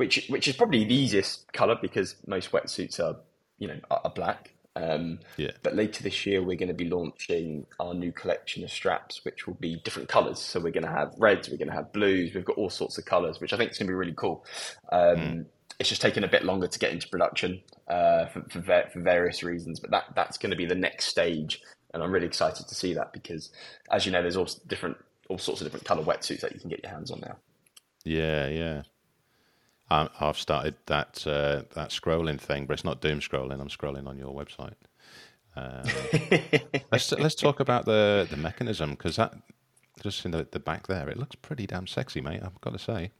is probably the easiest colour, because most wetsuits are, you know, are black. But later this year, we're going to be launching our new collection of straps, which will be different colours. So we're going to have reds, we're going to have blues, we've got all sorts of colours, which I think is going to be really cool. It's just taken a bit longer to get into production for various reasons, but that's going to be the next stage. And I'm really excited to see that, because, as you know, there's all sorts of different colour wetsuits that you can get your hands on now. Yeah. I've started that scrolling thing, but it's not doom scrolling. I'm scrolling on your website. Let's talk about the mechanism, because that, just in the back there, it looks pretty damn sexy, mate, I've got to say.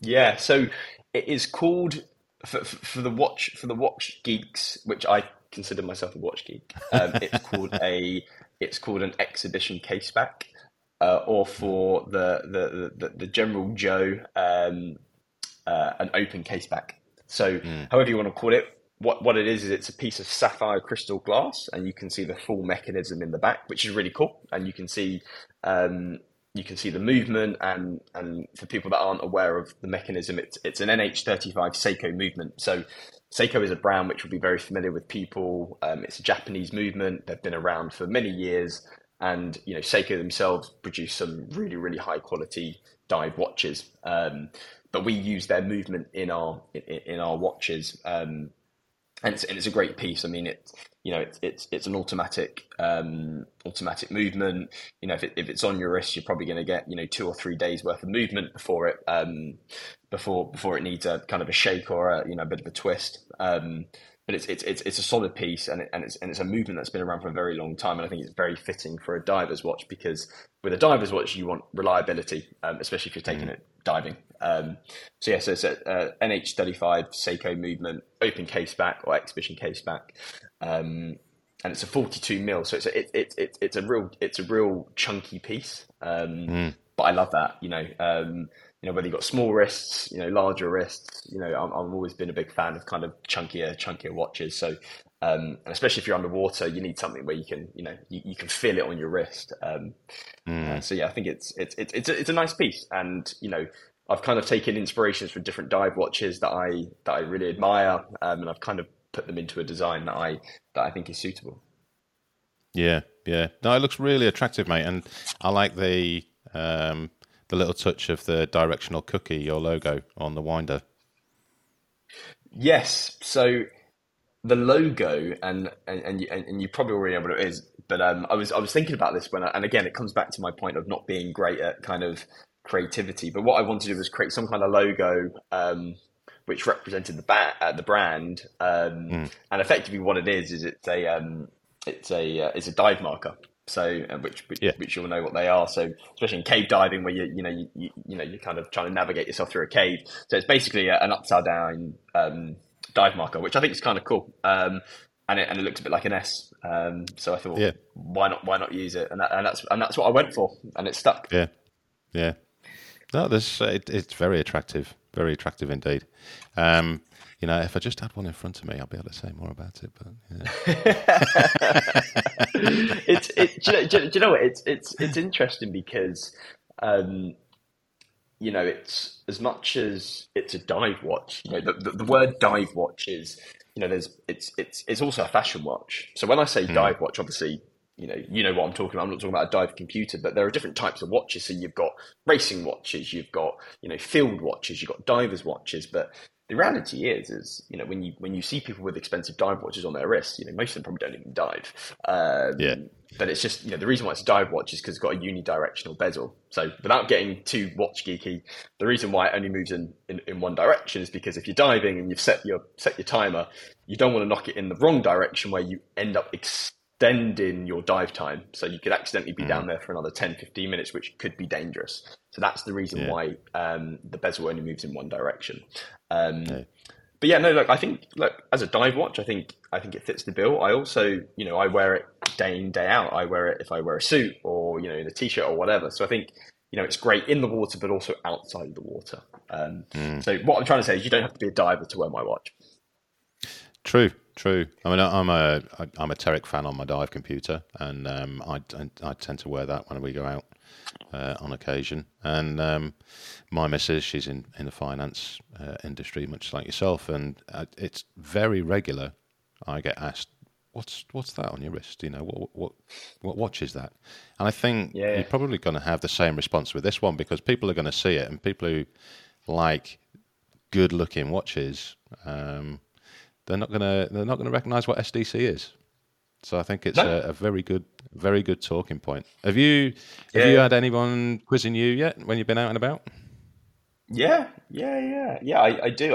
Yeah, so it is called for the watch geeks, which I consider myself a watch geek. It's called an exhibition case back, or for the general Joe, an open case back. So however you want to call it, what it is it's a piece of sapphire crystal glass, and you can see the full mechanism in the back, which is really cool. And you can see the movement, and for people that aren't aware of the mechanism, it's an NH35 Seiko movement. So Seiko is a brand which will be very familiar with people. It's a Japanese movement. They've been around for many years, and, you know, Seiko themselves produce some really, really high quality dive watches. But we use their movement in our watches, And it's a great piece. I mean, it's an automatic automatic movement. You know, if it's on your wrist, you're probably going to get 2 or 3 days worth of movement before it needs a kind of a shake or a bit of a twist. But it's a solid piece, and it's a movement that's been around for a very long time, and I think it's very fitting for a diver's watch, because with a diver's watch you want reliability, especially if you're taking it diving. So it's a NH35 Seiko movement, open case back or exhibition case back, and it's a 42 mil, so it's a real chunky piece. But I love that, whether you've got small wrists, larger wrists, I've always been a big fan of kind of chunkier watches. So, and especially if you're underwater, you need something where you can, you can feel it on your wrist. I think it's a nice piece. And, I've kind of taken inspirations from different dive watches that I really admire. And I've kind of put them into a design that I think is suitable. Yeah. No, it looks really attractive, mate. And I like the little touch of the directional cookie, your logo on the winder. Yes. So the logo, and you probably already know what it is, but I was thinking about this and again, it comes back to my point of not being great at kind of creativity, but what I wanted to do was create some kind of logo, which represented the brand. And effectively what it is it's a dive marker. So, which you'll know what they are. So, especially in cave diving, where you're kind of trying to navigate yourself through a cave. So it's basically an upside down dive marker, which I think is kind of cool. And it looks a bit like an S. So I thought, why not use it? And that's what I went for, and it stuck. Yeah. No, it's very attractive indeed. If I just had one in front of me, I'll be able to say more about it. But it's interesting because it's, as much as it's a dive watch, the word dive watch is, it's also a fashion watch. So when I say dive watch, obviously, you know what I'm talking about. I'm not talking about a dive computer, but there are different types of watches. So you've got racing watches, you've got field watches, you've got divers watches, but the reality is when you see people with expensive dive watches on their wrists, most of them probably don't even dive. But it's just, the reason why it's a dive watch is because it's got a unidirectional bezel. So without getting too watch geeky, the reason why it only moves in one direction is because if you're diving and you've set your timer, you don't want to knock it in the wrong direction where you end up extending your dive time. So you could accidentally be down there for another 10, 15 minutes, which could be dangerous. So that's the reason why the bezel only moves in one direction. But yeah, no, look, I think, as a dive watch, I think it fits the bill. I also, I wear it day in, day out. I wear it if I wear a suit or, in a t-shirt or whatever. So I think, it's great in the water, but also outside the water. So what I'm trying to say is you don't have to be a diver to wear my watch. True. I mean, I'm a Terek fan on my dive computer, and I tend to wear that when we go out on occasion. And my missus, she's in the finance industry, much like yourself, and it's very regular. I get asked, "What's that on your wrist? What watch is that?" And I think you're probably going to have the same response with this one, because people are going to see it, and people who like good-looking watches. They're not gonna recognise what SDC is, so I think it's a very good talking point. Have you had anyone quizzing you yet when you've been out and about? Yeah. I do.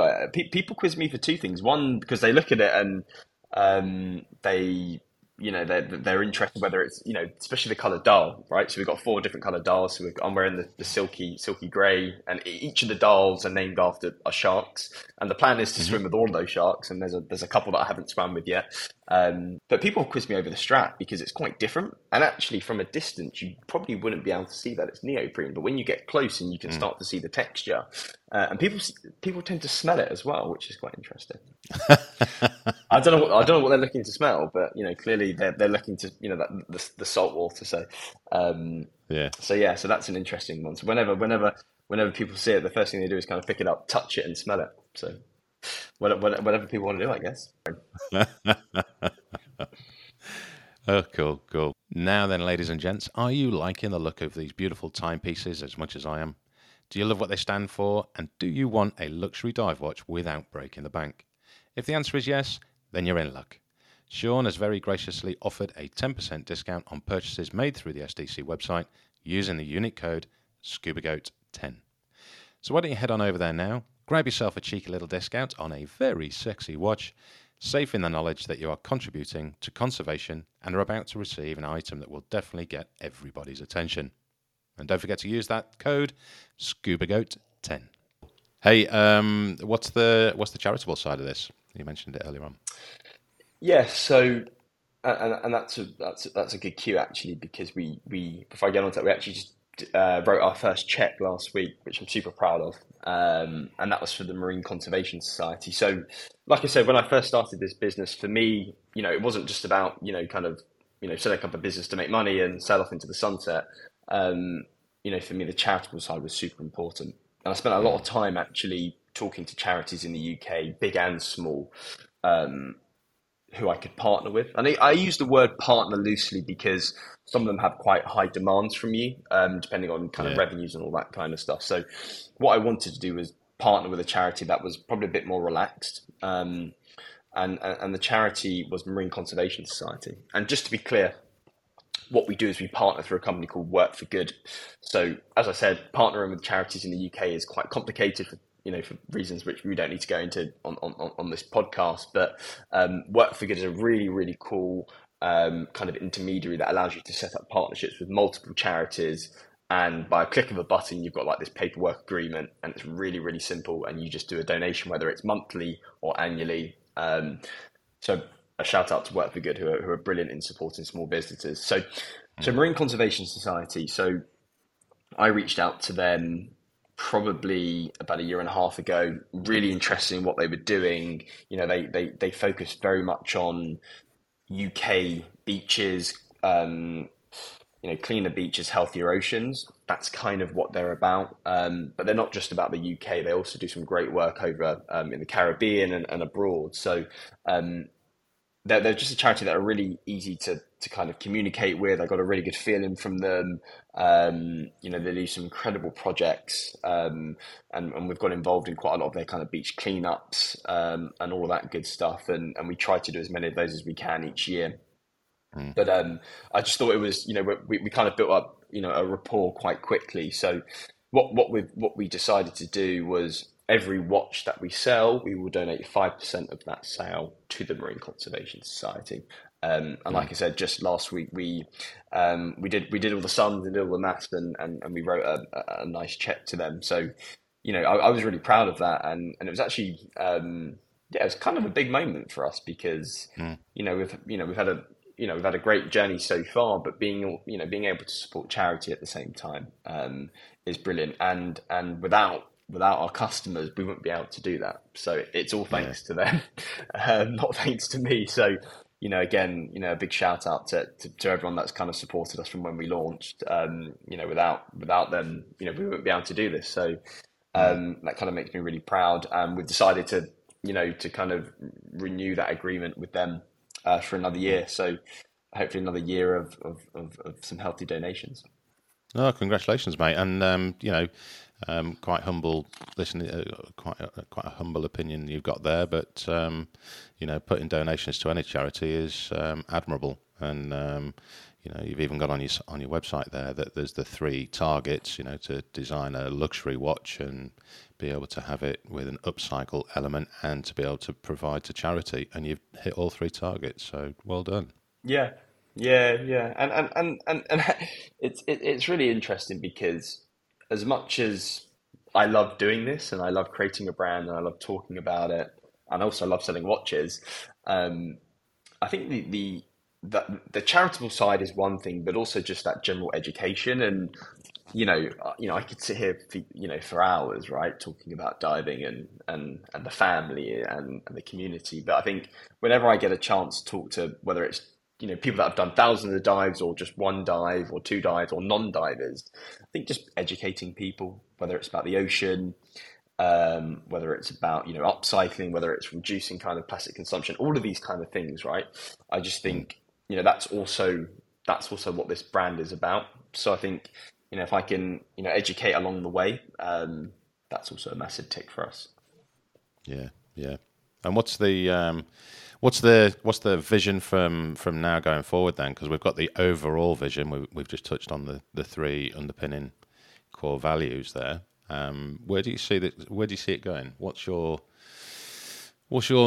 People quiz me for two things. One, because they look at it and they're interested whether it's especially the colour dial, right? So we've got 4 different colour dials. So I'm wearing the silky grey, and each of the dials are named after sharks. And the plan is to swim with all of those sharks. And there's a couple that I haven't swam with yet. But people quiz me over the strap because it's quite different. And actually, from a distance, you probably wouldn't be able to see that it's neoprene. But when you get close and you can start to see the texture, and people tend to smell it as well, which is quite interesting. I don't know what they're looking to smell, but clearly they're looking to the salt water. So So that's an interesting one. So whenever people see it, the first thing they do is kind of pick it up, touch it, and smell it. So whatever people want to do, I guess. Oh, cool. Now then, ladies and gents, are you liking the look of these beautiful timepieces as much as I am? Do you love what they stand for? And do you want a luxury dive watch without breaking the bank? If the answer is yes, then you're in luck. Sean has very graciously offered a 10% discount on purchases made through the SDC website using the unique code ScubaGoat10. So why don't you head on over there now, grab yourself a cheeky little discount on a very sexy watch, safe in the knowledge that you are contributing to conservation and are about to receive an item that will definitely get everybody's attention. And don't forget to use that code ScubaGoat10. Hey, what's the charitable side of this? You mentioned it earlier on. Yeah, so and that's a good cue actually, because we before I get on to that, we actually just wrote our first check last week, which I'm super proud of, and that was for the Marine Conservation Society. So, like I said, when I first started this business, for me, it wasn't just about setting up a business to make money and sail off into the sunset. For me, the charitable side was super important. And I spent a lot of time actually talking to charities in the UK, big and small, who I could partner with. And I use the word partner loosely because some of them have quite high demands from you, depending on kind of revenues and all that kind of stuff. So what I wanted to do was partner with a charity that was probably a bit more relaxed. And the charity was Marine Conservation Society. And just to be clear, what we do is we partner through a company called Work for Good. So, as I said, partnering with charities in the UK is quite complicated for reasons which we don't need to go into on this podcast. But Work for Good is a really, really cool kind of intermediary that allows you to set up partnerships with multiple charities. And by a click of a button, you've got like this paperwork agreement, and it's really, really simple. And you just do a donation, whether it's monthly or annually. So a shout out to Work for Good, who are brilliant in supporting small businesses. So Marine Conservation Society. So I reached out to them probably about a year and a half ago, really interested in what they were doing. They focused very much on UK beaches, cleaner beaches, healthier oceans. That's kind of what they're about. But they're not just about the UK. They also do some great work over in the Caribbean and abroad. So, they're just a charity that are really easy to kind of communicate with. I got a really good feeling from them. They do some incredible projects, and we've got involved in quite a lot of their kind of beach cleanups and all of that good stuff. And we try to do as many of those as we can each year. Mm. But I just thought it was, we kind of built up, a rapport quite quickly. So what we decided to do was, every watch that we sell, we will donate 5% of that sale to the Marine Conservation Society. And like I said, just last week we did all the sums and all the maths, and we wrote a nice check to them. So, I was really proud of that, and it was actually it was kind of a big moment for us because we've had a great journey so far, but being able to support charity at the same time is brilliant, and without our customers, we wouldn't be able to do that. So it's all thanks to them, not thanks to me. So, a big shout out to everyone that's kind of supported us from when we launched. Without them, we wouldn't be able to do this. So that kind of makes me really proud. We've decided to kind of renew that agreement with them for another year. So hopefully another year of some healthy donations. No, congratulations, mate. And, quite a humble opinion you've got there, but putting donations to any charity is admirable. And you've even got on your website there that there's the 3 targets. To design a luxury watch and be able to have it with an upcycle element, and to be able to provide to charity. And you've hit all 3 targets, so well done. Yeah. And it's really interesting because, as much as I love doing this and I love creating a brand and I love talking about it and also love selling watches, I think the charitable side is one thing, but also just that general education. And, I could sit here for hours, right, talking about diving and the family and the community. But I think whenever I get a chance to talk to, whether it's, people that have done thousands of dives or just one dive or 2 dives or non-divers, I think just educating people, whether it's about the ocean, whether it's about, upcycling, whether it's reducing kind of plastic consumption, all of these kind of things, right? I just think, that's also what this brand is about. So I think, if I can, educate along the way, that's also a massive tick for us. Yeah. And what's the What's the vision from now going forward then? Because we've got the overall vision. We've just touched on the three underpinning core values there. Where do you see it going? What's your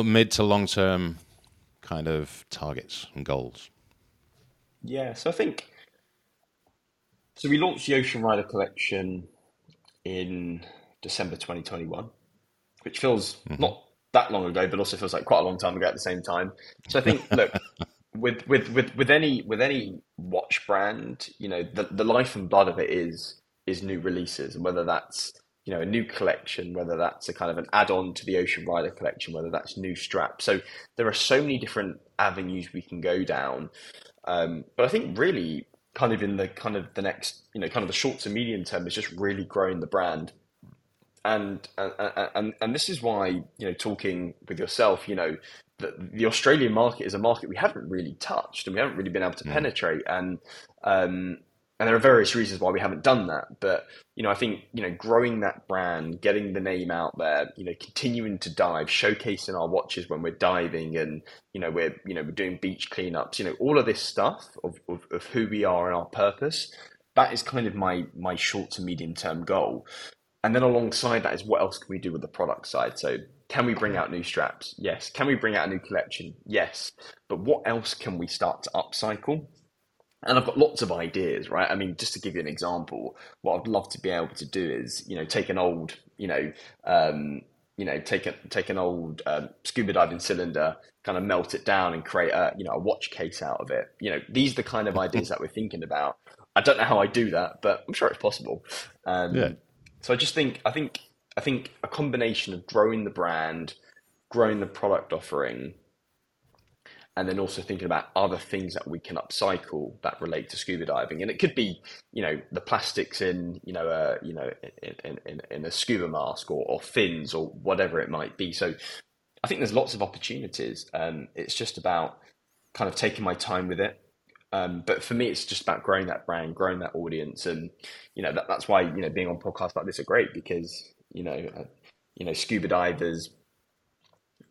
mid to long term kind of targets and goals? Yeah, so I think we launched the Ocean Rider Collection in December 2021, which feels not that long ago, but also feels like quite a long time ago at the same time. So I think, look, with any watch brand, you know, the life and blood of it is new releases, and whether that's, you know, a new collection, whether that's a kind of an add-on to the Ocean Rider Collection, whether that's new straps. So there are so many different avenues we can go down. But I think really kind of in the kind of the next, you know, kind of the short to medium term is just really growing the brand. And this is why, you know, talking with yourself, you know, the Australian market is a market we haven't really touched and we haven't really been able to penetrate. And there are various reasons why we haven't done that. But, you know, I think, you know, growing that brand, getting the name out there, you know, continuing to dive, showcasing our watches when we're diving and, you know, we're doing beach cleanups, you know, all of this stuff of who we are and our purpose, that is kind of my short to medium term goal. And then alongside that is what else can we do with the product side? So can we bring out new straps? Yes. Can we bring out a new collection? Yes. But what else can we start to upcycle? And I've got lots of ideas, right? I mean, just to give you an example, what I'd love to be able to do is, you know, take an old, take an old scuba diving cylinder, kind of melt it down and create a watch case out of it. You know, these are the kind of ideas that we're thinking about. I don't know how I do that, but I'm sure it's possible. Yeah. So I just think, I think a combination of growing the brand, growing the product offering, and then also thinking about other things that we can upcycle that relate to scuba diving. And it could be, you know, the plastics in, in a scuba mask or fins or whatever it might be. So I think there's lots of opportunities. It's just about kind of taking my time with it. But for me, it's just about growing that brand, growing that audience. And, you know, that's why, you know, being on podcasts like this are great because, you know, scuba divers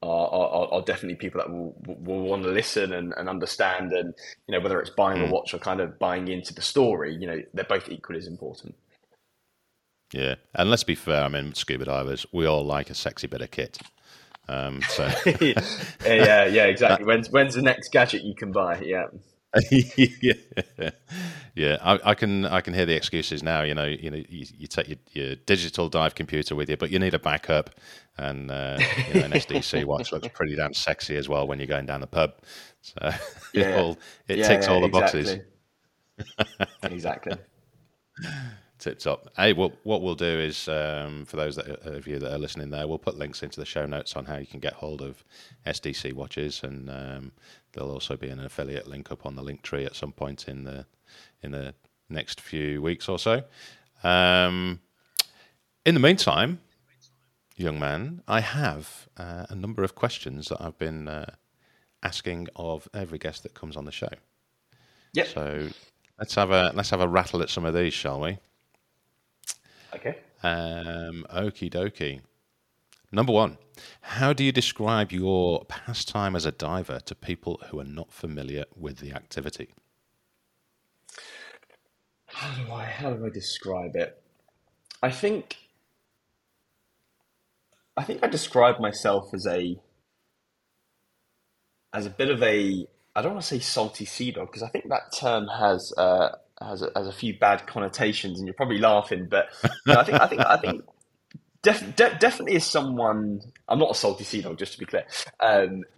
are definitely people that will want to listen and understand. And, you know, whether it's buying a watch or kind of buying into the story, you know, they're both equally as important. Yeah. And let's be fair, I mean, scuba divers, we all like a sexy bit of kit. So yeah, exactly. When's the next gadget you can buy? Yeah. Yeah. I can hear the excuses now. You know, you take your digital dive computer with you, but you need a backup, and an SDC watch looks pretty damn sexy as well when you're going down the pub. So yeah. it ticks all the boxes. Exactly. Tip top. Hey, what we'll do is for those of you that are listening there, we'll put links into the show notes on how you can get hold of SDC watches, and there'll also be an affiliate link up on the Linktree at some point in the next few weeks or so. In the meantime, young man, I have a number of questions that I've been asking of every guest that comes on the show. Yep. So let's have a rattle at some of these, shall we? Okay. Okie dokie. Number one, how do you describe your pastime as a diver to people who are not familiar with the activity? How do I describe it? I think I describe myself as a bit of a, I don't want to say salty sea dog, because I think that term has a few bad connotations, and you're probably laughing, but no, I think definitely is someone. I'm not a salty sea dog, just to be clear.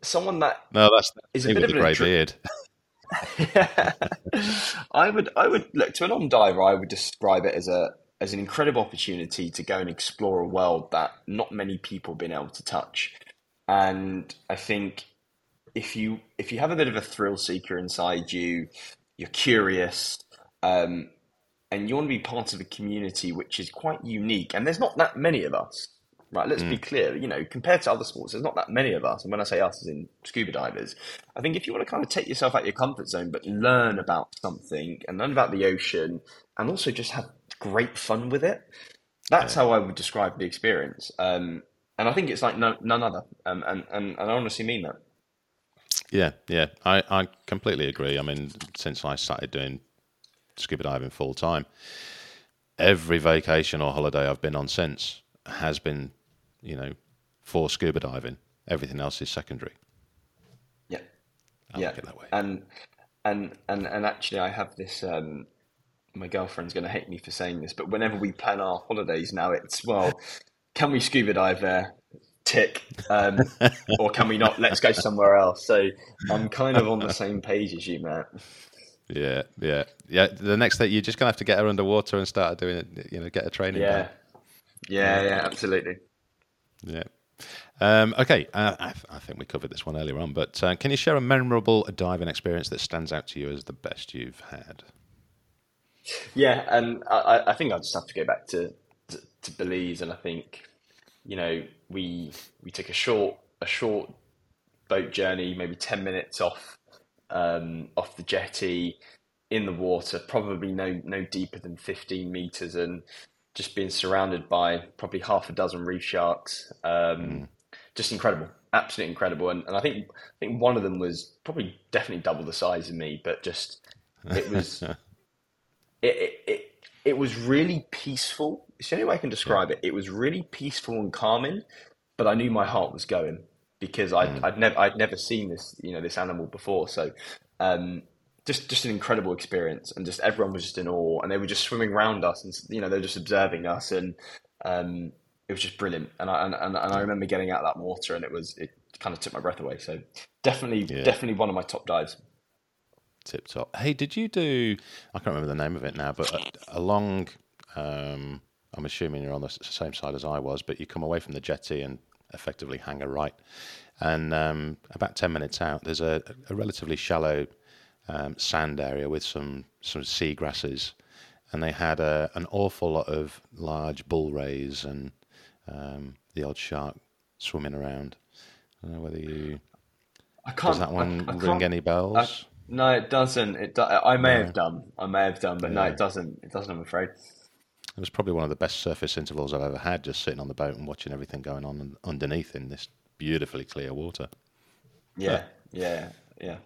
Someone that is a bit of a grey beard. I would look to a non-diver. I would describe it as an incredible opportunity to go and explore a world that not many people have been able to touch. And I think if you have a bit of a thrill seeker inside you, you're curious. And you want to be part of a community which is quite unique. And there's not that many of us, right? Let's be clear, you know, compared to other sports, there's not that many of us. And when I say us as in scuba divers, I think if you want to kind of take yourself out of your comfort zone, but learn about something and learn about the ocean and also just have great fun with it, that's how I would describe the experience. And I think it's like none other. And I honestly mean that. Yeah. I completely agree. I mean, since I started doing scuba diving full time, every vacation or holiday I've been on since has been, for scuba diving. Everything else is secondary. Yeah. I like it that way. And actually I have this, my girlfriend's going to hate me for saying this, but whenever we plan our holidays now, it's, well, can we scuba dive there? Tick. Or can we not? Let's go somewhere else. So I'm kind of on the same page as you, Matt. Yeah. The next thing, you're just going to have to get her underwater and start doing it, get her training. Yeah, absolutely. Yeah. Okay. I think we covered this one earlier on, but can you share a memorable diving experience that stands out to you as the best you've had? Yeah, and I think I'll just have to go back to Belize, and I think, we took a short boat journey, maybe 10 minutes off the jetty in the water, probably no deeper than 15 meters, and just being surrounded by probably half a dozen reef sharks. Just incredible, absolutely incredible. And I think one of them was probably definitely double the size of me, but just it was. It was really peaceful. It's the only way I can describe it. It was really peaceful and calming, but I knew my heart was going because I'd never seen this this animal before. So just an incredible experience, and just everyone was just in awe, and they were just swimming around us, and they were just observing us, and it was just brilliant. And I remember getting out of that water, and it kind of took my breath away. So definitely one of my top dives. Tip top. Hey, did you do? I can't remember the name of it now, but along, I'm assuming you're on the same side as I was, but you come away from the jetty and effectively hang a right, and about 10 minutes out, there's a relatively shallow sand area with some sea grasses, and they had an awful lot of large bull rays and the odd shark swimming around. I don't know whether you. I can't. Does that one ring any bells? No, it doesn't. I may have done, but no, it doesn't. It doesn't, I'm afraid. It was probably one of the best surface intervals I've ever had, just sitting on the boat and watching everything going on underneath in this beautifully clear water. Yeah. Oh, there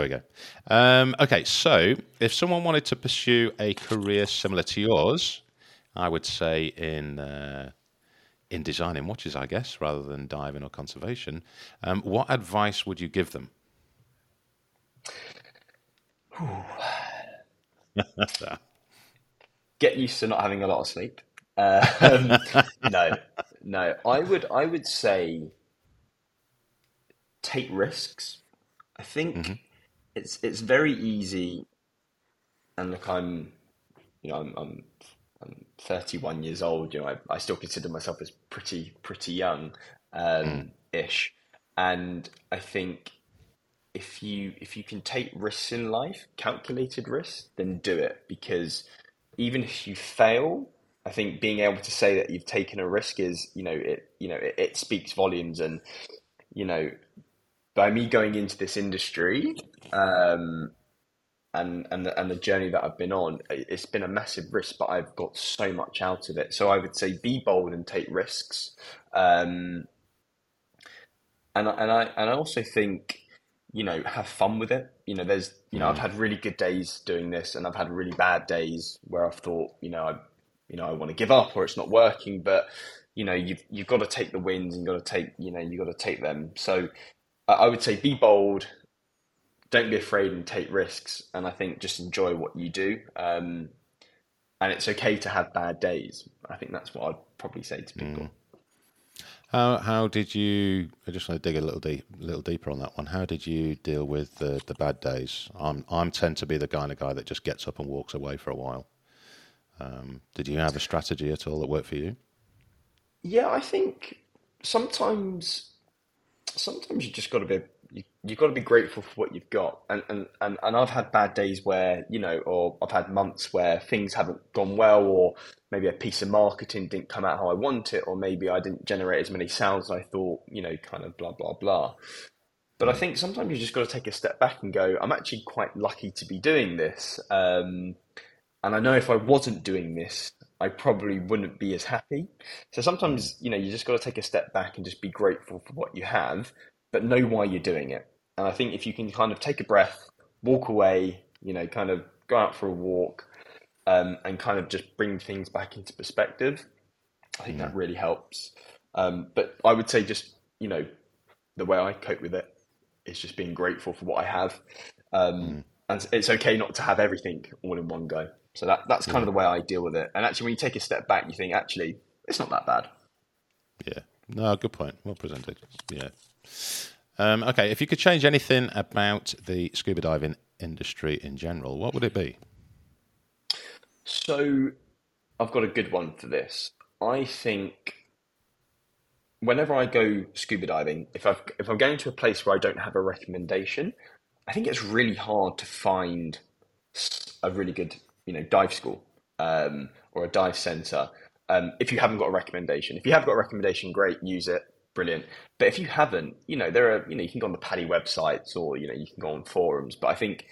we go. Okay, so if someone wanted to pursue a career similar to yours, I would say in designing watches, I guess, rather than diving or conservation, what advice would you give them? Get used to not having a lot of sleep. No. I would say take risks. I think it's very easy. And look, I'm 31 years old. I still consider myself as pretty young, ish. And I think. If you can take risks in life, calculated risks, then do it, because even if you fail, I think being able to say that you've taken a risk is it speaks volumes. And by me going into this industry and the journey that I've been on, it's been a massive risk, but I've got so much out of it. So I would say be bold and take risks, and I also think. Have fun with it. There's, I've had really good days doing this, and I've had really bad days where I've thought, I want to give up or it's not working, but you've got to take the wins and you've got to take them. So I would say be bold, don't be afraid, and take risks. And I think just enjoy what you do. And it's okay to have bad days. I think that's what I'd probably say to people. How did you? I just want to dig a little deeper on that one. How did you deal with the bad days? I'm tend to be the kind of guy that just gets up and walks away for a while. Did you have a strategy at all that worked for you? Yeah, I think sometimes you've got to be grateful for what you've got. And I've had bad days where or I've had months where things haven't gone well, or maybe a piece of marketing didn't come out how I want it, or maybe I didn't generate as many sales as I thought, kind of blah, blah, blah. But I think sometimes you just got to take a step back and go, I'm actually quite lucky to be doing this. And I know if I wasn't doing this, I probably wouldn't be as happy. So sometimes, you just got to take a step back and just be grateful for what you have, but know why you're doing it. And I think if you can kind of take a breath, walk away, kind of go out for a walk, and kind of just bring things back into perspective, I think that really helps. But I would say just, the way I cope with it is just being grateful for what I have. And it's okay not to have everything all in one go. So that's kind of the way I deal with it. And actually, when you take a step back, you think, actually, it's not that bad. Yeah. No, good point. Well presented. Yeah. Okay. If you could change anything about the scuba diving industry in general, what would it be? So I've got a good one for this. I think whenever I go scuba diving, if I'm going to a place where I don't have a recommendation, I think it's really hard to find a really good, dive school or a dive center if you haven't got a recommendation. If you have got a recommendation, great, use it, brilliant. But if you haven't, you can go on the PADI websites or you can go on forums. But I think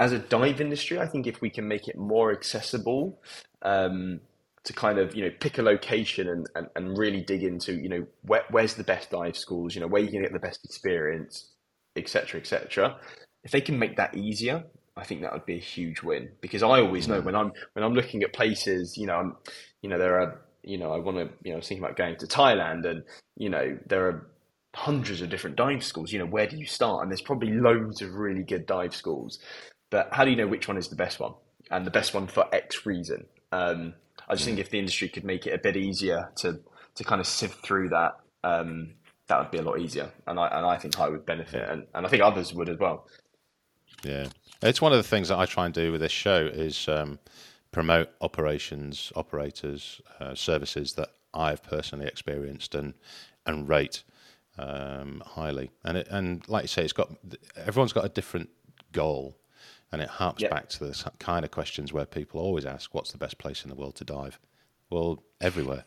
as a dive industry, I think if we can make it more accessible, to kind of, pick a location and really dig into, where's the best dive schools, where you're going to get the best experience, et cetera. If they can make that easier, I think that would be a huge win, because I always know when I'm looking at places, I was thinking about going to Thailand and, there are hundreds of different dive schools, where do you start? And there's probably loads of really good dive schools, but how do you know which one is the best one and the best one for X reason? I just think if the industry could make it a bit easier to kind of sift through that, that would be a lot easier. And I think I would benefit and I think others would as well. Yeah. It's one of the things that I try and do with this show is promote operations, operators, services that I've personally experienced and rate highly. And like you say, everyone's got a different goal. And it harps back to the kind of questions where people always ask, what's the best place in the world to dive? Well, everywhere.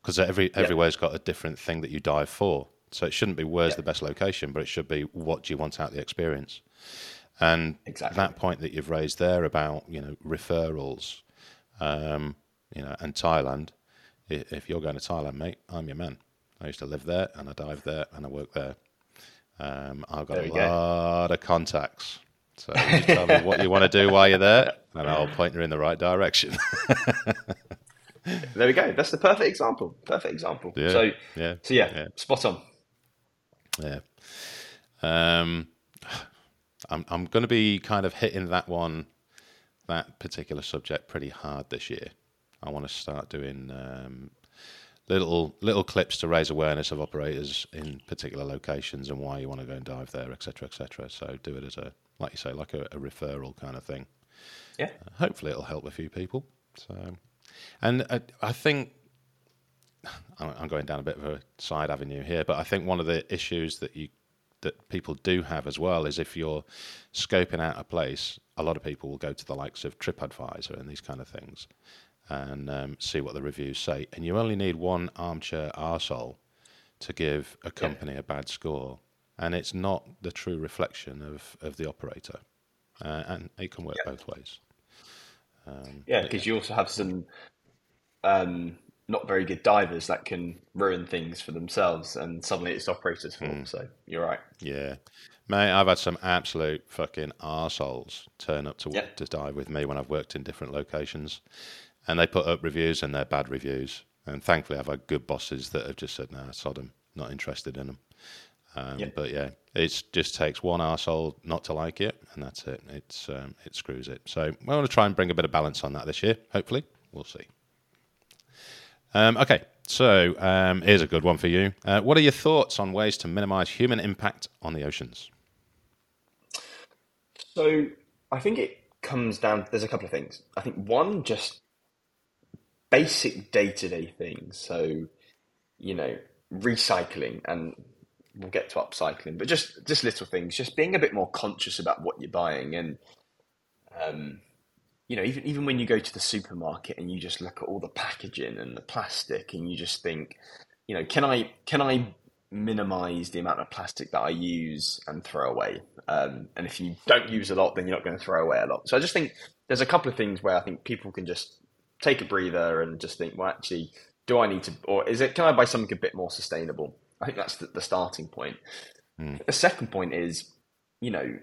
Because everywhere's got a different thing that you dive for. So it shouldn't be where's the best location, but it should be what do you want out of the experience. And that point that you've raised there about, referrals, and Thailand. If you're going to Thailand, mate, I'm your man. I used to live there and I dive there and I work there. I've got a lot of contacts. So just tell me what you want to do while you're there, and I'll point you in the right direction. There we go. That's the perfect example. Yeah, so spot on. Yeah. I'm going to be kind of hitting that particular subject pretty hard this year. I want to start doing little clips to raise awareness of operators in particular locations and why you want to go and dive there, etc. So do it as a, like you say, like a referral kind of thing. Yeah. Hopefully it'll help a few people. So, and I think I'm going down a bit of a side avenue here, but I think one of the issues that people do have as well is if you're scoping out a place, a lot of people will go to the likes of TripAdvisor and these kind of things and see what the reviews say. And you only need one armchair arsehole to give a company a bad score. And it's not the true reflection of the operator. And it can work both ways. Because you also have some not very good divers that can ruin things for themselves, and suddenly it's operators' fault. So you're right. Yeah. Mate, I've had some absolute fucking arseholes turn up to dive with me when I've worked in different locations. And they put up reviews, and they're bad reviews. And thankfully, I've had good bosses that have just said, nah, sod them, not interested in them. But it just takes one arsehole not to like it, and that's it. It screws it. So I want to try and bring a bit of balance on that this year. Hopefully, we'll see. Okay, so here's a good one for you. What are your thoughts on ways to minimise human impact on the oceans? So I think it comes down. There's a couple of things. I think one, just basic day-to-day things. So recycling and. We'll get to upcycling, but just little things, just being a bit more conscious about what you're buying. And, even when you go to the supermarket and you just look at all the packaging and the plastic and you just think, can I minimize the amount of plastic that I use and throw away? And if you don't use a lot, then you're not going to throw away a lot. So I just think there's a couple of things where I think people can just take a breather and just think, well, actually, do I need to, or can I buy something a bit more sustainable? I think that's the starting point. The second point is, you know,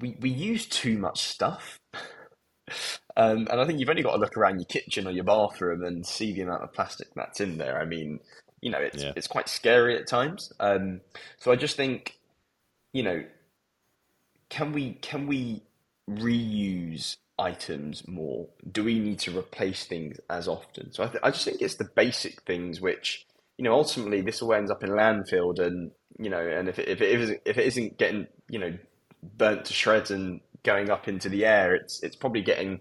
we use too much stuff. And I think you've only got to look around your kitchen or your bathroom and see the amount of plastic that's in there. I mean, you know, it's quite scary at times. So I just think, you know, can we reuse items more? Do we need to replace things as often? So I just think it's the basic things which, you know, ultimately this all ends up in landfill, and, you know, and if it isn't getting, you know, burnt to shreds and going up into the air, it's probably getting,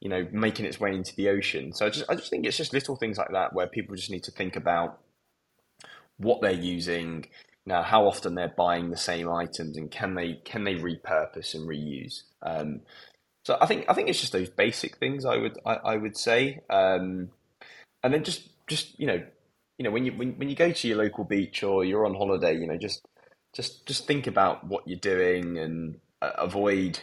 you know, making its way into the ocean. So I just think it's just little things like that where people just need to think about what they're using now, how often they're buying the same items, and can they repurpose and reuse. So I think it's just those basic things I would say, and then just you know when you go to your local beach or you're on holiday, you know, just think about what you're doing and avoid,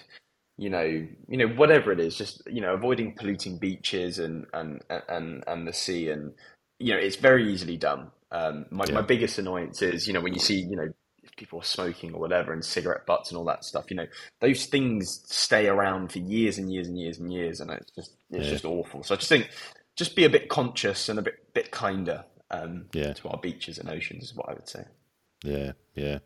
you know whatever it is, just, you know, avoiding polluting beaches and the sea, and, you know, it's very easily done. My biggest annoyance is, you know, when you see, you know, people are smoking or whatever and cigarette butts and all that stuff, you know, those things stay around for years and years and years and years, and it's just awful. So I just think just be a bit conscious and a bit kinder to our beaches and oceans is what I would say. Yeah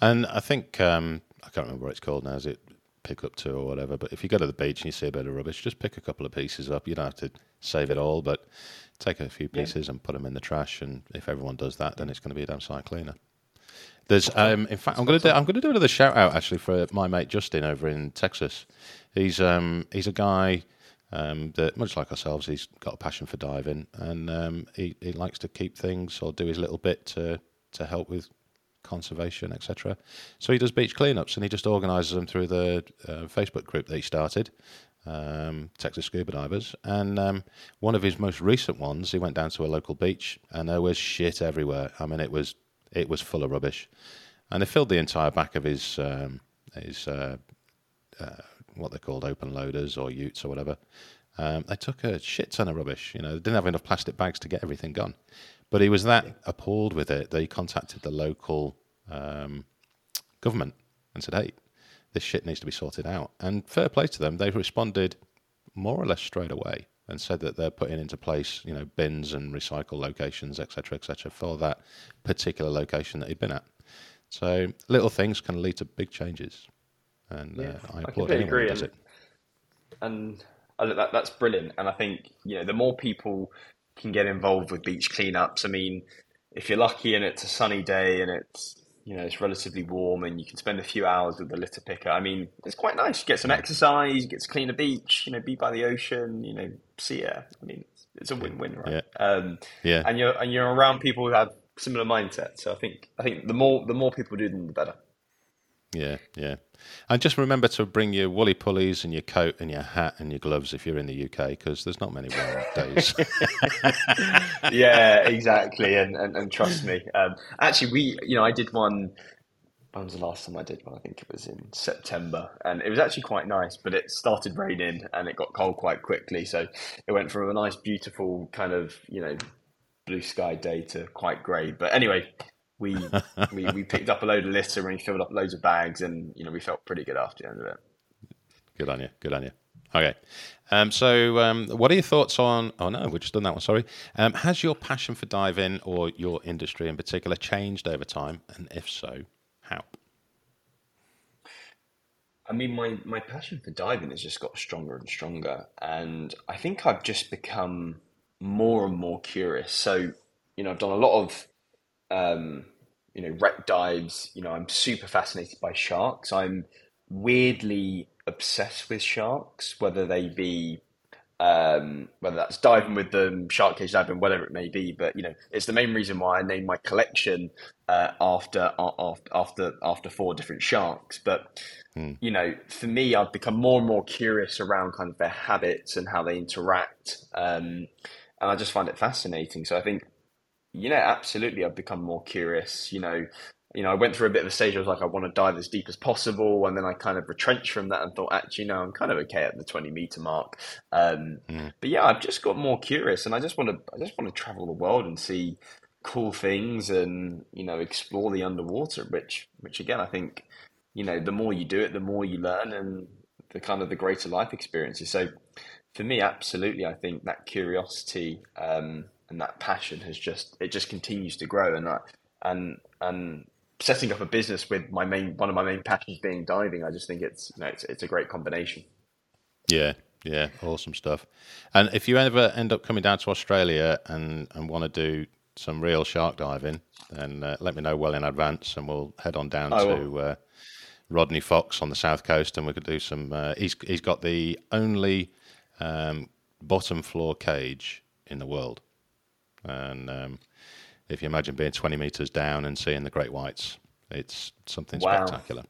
And I think I can't remember what it's called now, is it Pick Up To or whatever, but if you go to the beach and you see a bit of rubbish, just pick a couple of pieces up. You don't have to save it all, but take a few pieces and put them in the trash, and if everyone does that, then it's going to be a damn sight cleaner. There's, in fact, I'm going to do another shout out actually for my mate Justin over in Texas. He's a guy that, much like ourselves, he's got a passion for diving, and he likes to keep things or do his little bit to help with conservation, etc. So he does beach cleanups, and he just organises them through the Facebook group that he started, Texas Scuba Divers. And one of his most recent ones, he went down to a local beach, and there was shit everywhere. I mean, it was full of rubbish, and it filled the entire back of his what they're called open loaders or utes or whatever. They took a shit ton of rubbish. You know, they didn't have enough plastic bags to get everything gone. But he was that appalled with it that he contacted the local government and said, "Hey, this shit needs to be sorted out." And fair play to them, they responded more or less straight away and said that they're putting into place, you know, bins and recycle locations, et cetera, for that particular location that he'd been at. So little things can lead to big changes, and I applaud anyone who does it. And that's brilliant. And I think, you know, the more people can get involved with beach cleanups. I mean, if you're lucky and it's a sunny day and it's, you know, it's relatively warm and you can spend a few hours with the litter picker, I mean, it's quite nice. You get some exercise, you get to clean a beach, you know, be by the ocean, you know, sea air. I mean, it's a win-win, right? Yeah. And you're around people who have similar mindsets. So I think the more people do them, the better. Yeah. And just remember to bring your woolly pulleys and your coat and your hat and your gloves if you're in the UK, because there's not many warm days. Yeah, exactly. And trust me. Actually, I did one. When was the last time I did one? I think it was in September, and it was actually quite nice, but it started raining and it got cold quite quickly. So it went from a nice, beautiful kind of, you know, blue sky day to quite grey. But anyway, we picked up a load of litter and we filled up loads of bags, and, you know, we felt pretty good after the end of it. Good on you. Okay. So what are your thoughts on... Oh, no, we've just done that one, sorry. Has your passion for diving or your industry in particular changed over time? And if so, how? I mean, my passion for diving has just got stronger and stronger. And I think I've just become more and more curious. So, you know, I've done a lot of... you know, wreck dives. You know, I'm super fascinated by sharks. I'm weirdly obsessed with sharks, whether they be, whether that's diving with them, shark cage diving, whatever it may be. But, you know, it's the main reason why I named my collection after four different sharks. But you know, for me, I've become more and more curious around kind of their habits and how they interact, and I just find it fascinating. So I think, you know, absolutely, I've become more curious. You know, I went through a bit of a stage. I was like, I want to dive as deep as possible, and then I kind of retrenched from that and thought, actually, no, I'm kind of okay at the 20-meter mark. But yeah, I've just got more curious, and I just want to travel the world and see cool things and, you know, explore the underwater, which again, I think, you know, the more you do it, the more you learn and the kind of the greater life experiences. So for me, absolutely, I think that curiosity and that passion has just, it just continues to grow. And and setting up a business with my main, one of my main passions being diving, I just think it's, you know, it's a great combination. Yeah. Yeah. Awesome stuff. And if you ever end up coming down to Australia and want to do some real shark diving, then let me know well in advance and we'll head on down to Rodney Fox on the south coast, and we could do some he's got the only bottom floor cage in the world, and if you imagine being 20 meters down and seeing the great whites, it's something spectacular.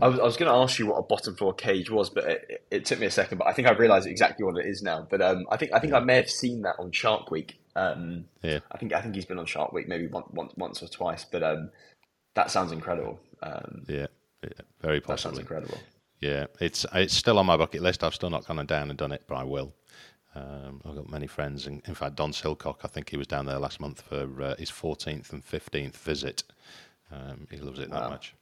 I was going to ask you what a bottom floor cage was, but it took me a second, but I think I've realized exactly what it is now. But I think I may have seen that on Shark Week. I think he's been on Shark Week maybe once or twice, but that sounds incredible. Yeah, very possibly. That sounds incredible. Yeah, it's still on my bucket list. I've still not gone down and done it, but I will. I've got many friends, and in fact, Don Silcock, I think he was down there last month for his 14th and 15th visit. He loves it that much.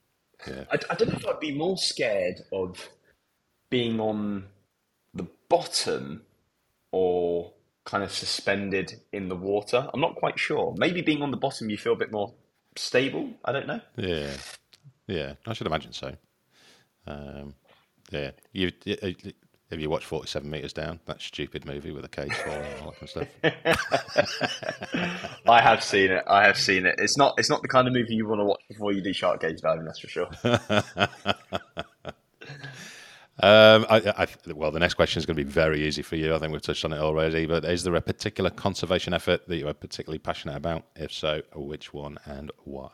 Yeah. I don't know if I'd be more scared of being on the bottom or kind of suspended in the water. I'm not quite sure. Maybe being on the bottom, you feel a bit more stable. I don't know. Yeah, I should imagine so. Yeah, have you watched 47 Meters Down? That stupid movie with a cage falling and all that kind of stuff. I have seen it. It's not the kind of movie you want to watch before you do shark cage diving, that's for sure. Well, the next question is going to be very easy for you. I think we've touched on it already, but is there a particular conservation effort that you are particularly passionate about? If so, which one and why?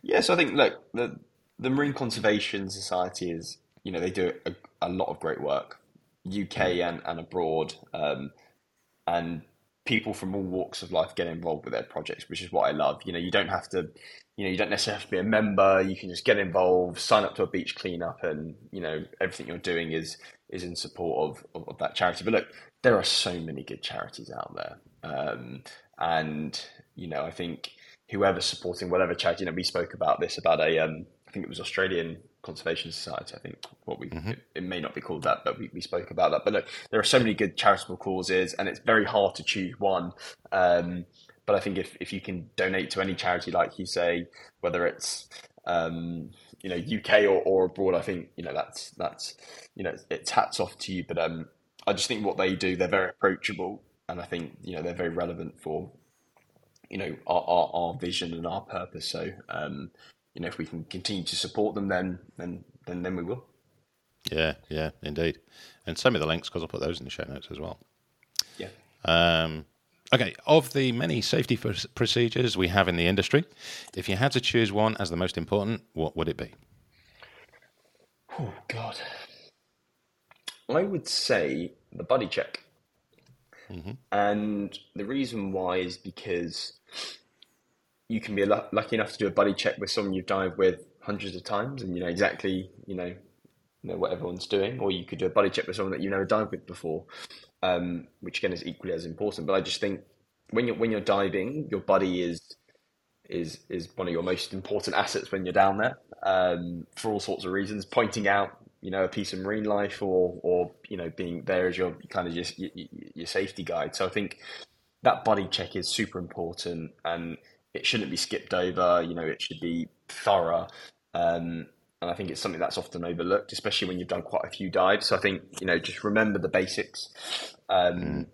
Yeah, so I think, look, the Marine Conservation Society is, you know, they do a lot of great work, UK and abroad, and people from all walks of life get involved with their projects, which is what I love. You know, you don't necessarily have to be a member. You can just get involved, sign up to a beach cleanup, and, you know, everything you're doing is in support of that charity. But look, there are so many good charities out there, and, you know, I think whoever's supporting whatever charity, you know, we spoke about this about a I think it was Australian Conservation Society. I think it may not be called that, but we spoke about that. But look, there are so many good charitable causes, and it's very hard to choose one. But I think if you can donate to any charity, like you say, whether it's you know, UK or abroad, I think, you know, that's you know, it's hats off to you. But I just think what they do, they're very approachable, and I think, you know, they're very relevant for, you know, our vision and our purpose. So you know, if we can continue to support them, then we will. Yeah, indeed. And send me the links, because I'll put those in the show notes as well. Yeah. Okay, of the many safety procedures we have in the industry, if you had to choose one as the most important, what would it be? Oh, God. I would say the buddy check. Mm-hmm. And the reason why is because you can be lucky enough to do a buddy check with someone you've dived with hundreds of times and you know exactly, you know what everyone's doing, or you could do a buddy check with someone that you've never dived with before, which again is equally as important. But I just think when you're diving, your buddy is one of your most important assets when you're down there, for all sorts of reasons, pointing out, you know, a piece of marine life or you know, being there as your kind of your safety guide. So I think that buddy check is super important, and it shouldn't be skipped over. You know, it should be thorough. And I think it's something that's often overlooked, especially when you've done quite a few dives. So I think, you know, just remember the basics. And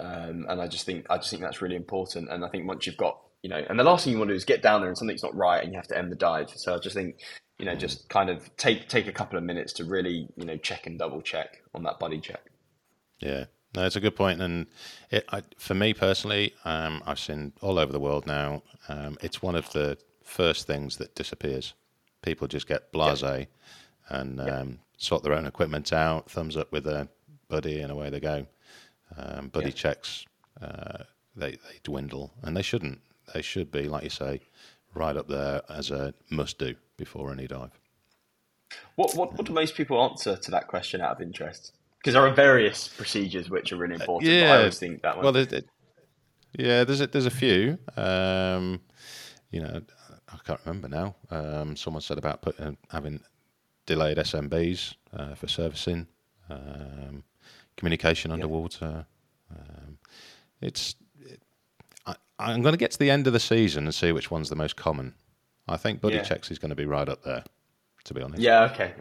I just think that's really important. And I think once you've got, you know, and the last thing you want to do is get down there and something's not right and you have to end the dive. So I just think, you know, just kind of take a couple of minutes to really, you know, check and double check on that buddy check. Yeah. No, it's a good point, and for me personally, I've seen all over the world now, it's one of the first things that disappears. People just get blasé and sort their own equipment out, thumbs up with their buddy, and away they go. Buddy checks, they dwindle, and they shouldn't. They should be, like you say, right up there as a must-do before any dive. What do most people answer to that question out of interest? Because there are various procedures which are really important. But I always think that one. Well, Yeah, there's a few. You know, I can't remember now. Someone said about having delayed SMBs for servicing, communication underwater. Yeah. I'm going to get to the end of the season and see which one's the most common. I think buddy checks is going to be right up there, to be honest. Yeah, okay.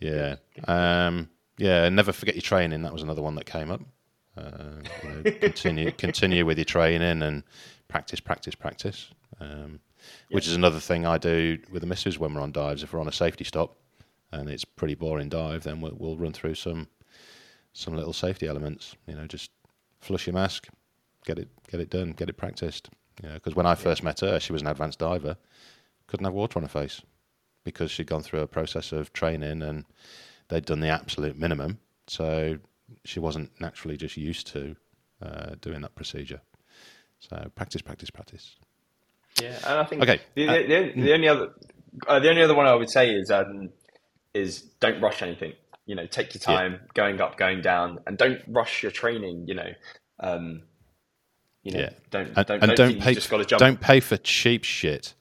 Yeah. Yeah, never forget your training. That was another one that came up. You know, continue with your training and practice. Which is another thing I do with the missus when we're on dives. If we're on a safety stop and it's a pretty boring dive, then we'll run through some little safety elements. You know, just flush your mask, get it done, get it practiced. You know, because when I first met her, she was an advanced diver, couldn't have water on her face because she'd gone through a process of training and they'd done the absolute minimum. So she wasn't naturally just used to doing that procedure. So practice. Yeah, and I think the only other one I would say is don't rush anything. You know, take your time, going up, going down, and don't rush your training. You know, don't pay. Just gotta jump. Don't pay for cheap shit.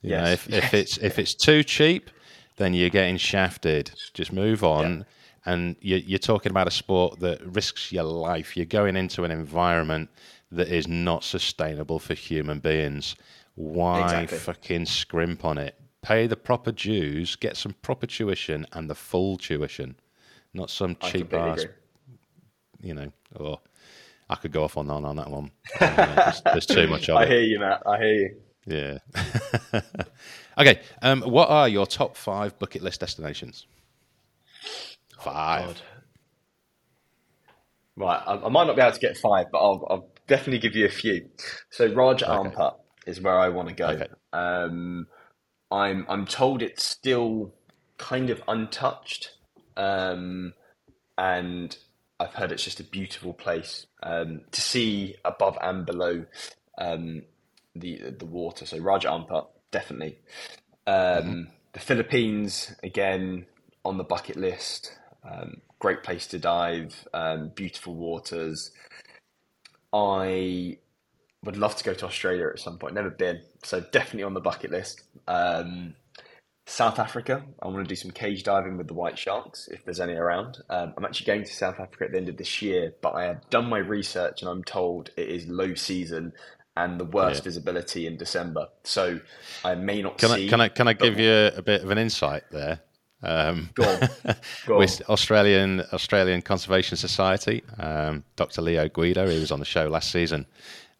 You know, if it's too cheap, then you're getting shafted. Just move on. Yeah. And you're talking about a sport that risks your life. You're going into an environment that is not sustainable for human beings. Why fucking scrimp on it? Pay the proper dues, get some proper tuition and the full tuition, not some cheap ass. You know, I could go off on that one. There's too much of it. I hear you, Matt. I hear you. Yeah. Okay. What are your top 5 bucket list destinations? 5. Right, I might not be able to get 5, but I'll definitely give you a few. So Raja Ampat is where I want to go. Okay. I'm told it's still kind of untouched, and I've heard it's just a beautiful place to see above and below the water. So Raja Ampat, definitely. The Philippines again on the bucket list. Great place to dive, beautiful waters. I would love to go to Australia at some point. Never been, so definitely on the bucket list. South Africa, I want to do some cage diving with the white sharks if there's any around. I'm actually going to South Africa at the end of this year, but I have done my research and I'm told it is low season and the worst visibility in December. So I may not see. Can I give you a bit of an insight there? Go on. With Australian Conservation Society, Dr. Leo Guido, he was on the show last season,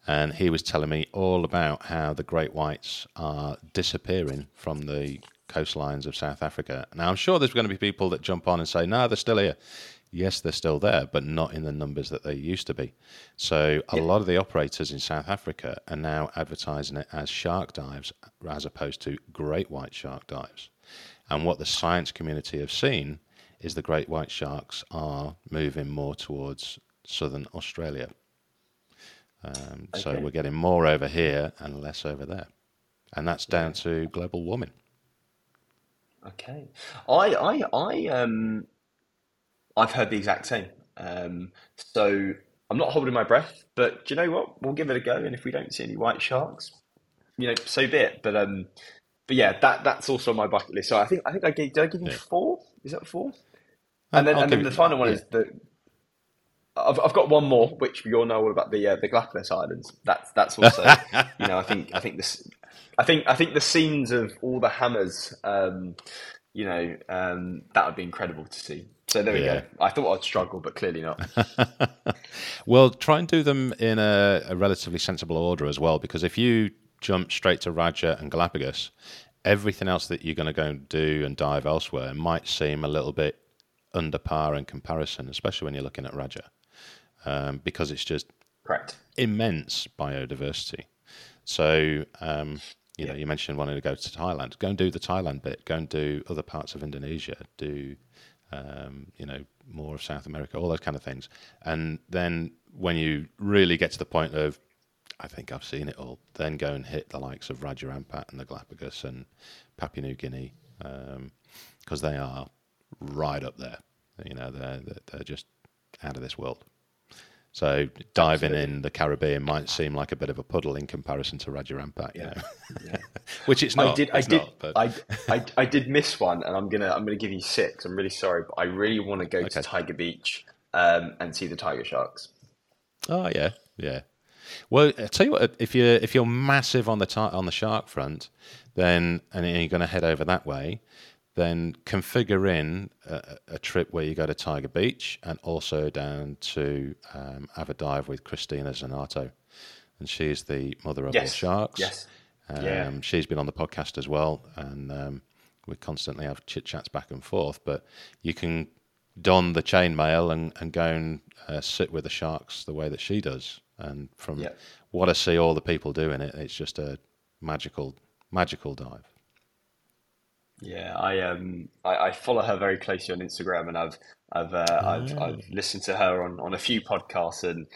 and he was telling me all about how the great whites are disappearing from the coastlines of South Africa. Now, I'm sure there's going to be people that jump on and say, no, they're still here. Yes, they're still there, but not in the numbers that they used to be. So a lot of the operators in South Africa are now advertising it as shark dives as opposed to great white shark dives. And what the science community have seen is the great white sharks are moving more towards southern Australia. So we're getting more over here and less over there. And that's down to global warming. Okay. I've heard the exact same. So I'm not holding my breath, but do you know what? We'll give it a go. And if we don't see any white sharks, you know, so be it. But yeah, that's also on my bucket list. So I think did I give you 4? Is that 4? And then the final one is the. I've got one more, which we all know all about the Galapagos Islands. That's also you know I think the scenes of all the hammers, that would be incredible to see. So there we go. I thought I'd struggle, but clearly not. Well, try and do them in a relatively sensible order as well, because if you jump straight to Raja and Galapagos, everything else that you're going to go and do and dive elsewhere might seem a little bit under par in comparison, especially when you're looking at Raja, because it's just immense biodiversity. So, you mentioned wanting to go to Thailand. Go and do the Thailand bit. Go and do other parts of Indonesia. Do, more of South America, all those kind of things. And then when you really get to the point of, I think I've seen it all, then go and hit the likes of Raja Ampat and the Galapagos and Papua New Guinea, because they are right up there. You know, they're just out of this world. So diving in the Caribbean might seem like a bit of a puddle in comparison to Raja Ampat, you know? Yeah. Which it's not. I did miss one, and I'm gonna give you 6. I'm really sorry, but I really want to go to Tiger Beach and see the tiger sharks. Oh yeah, yeah. Well, I tell you what, if you're massive on the shark front, then and you're going to head over that way, then configure in a trip where you go to Tiger Beach and also down to have a dive with Christina Zanato, and she's the mother of all sharks. Yes, yeah. She's been on the podcast as well, and we constantly have chit chats back and forth. But you can don the chainmail and go and sit with the sharks the way that she does. And from what I see all the people doing it, it's just a magical dive. Yeah, I follow her very closely on Instagram, and I've listened to her on a few podcasts, and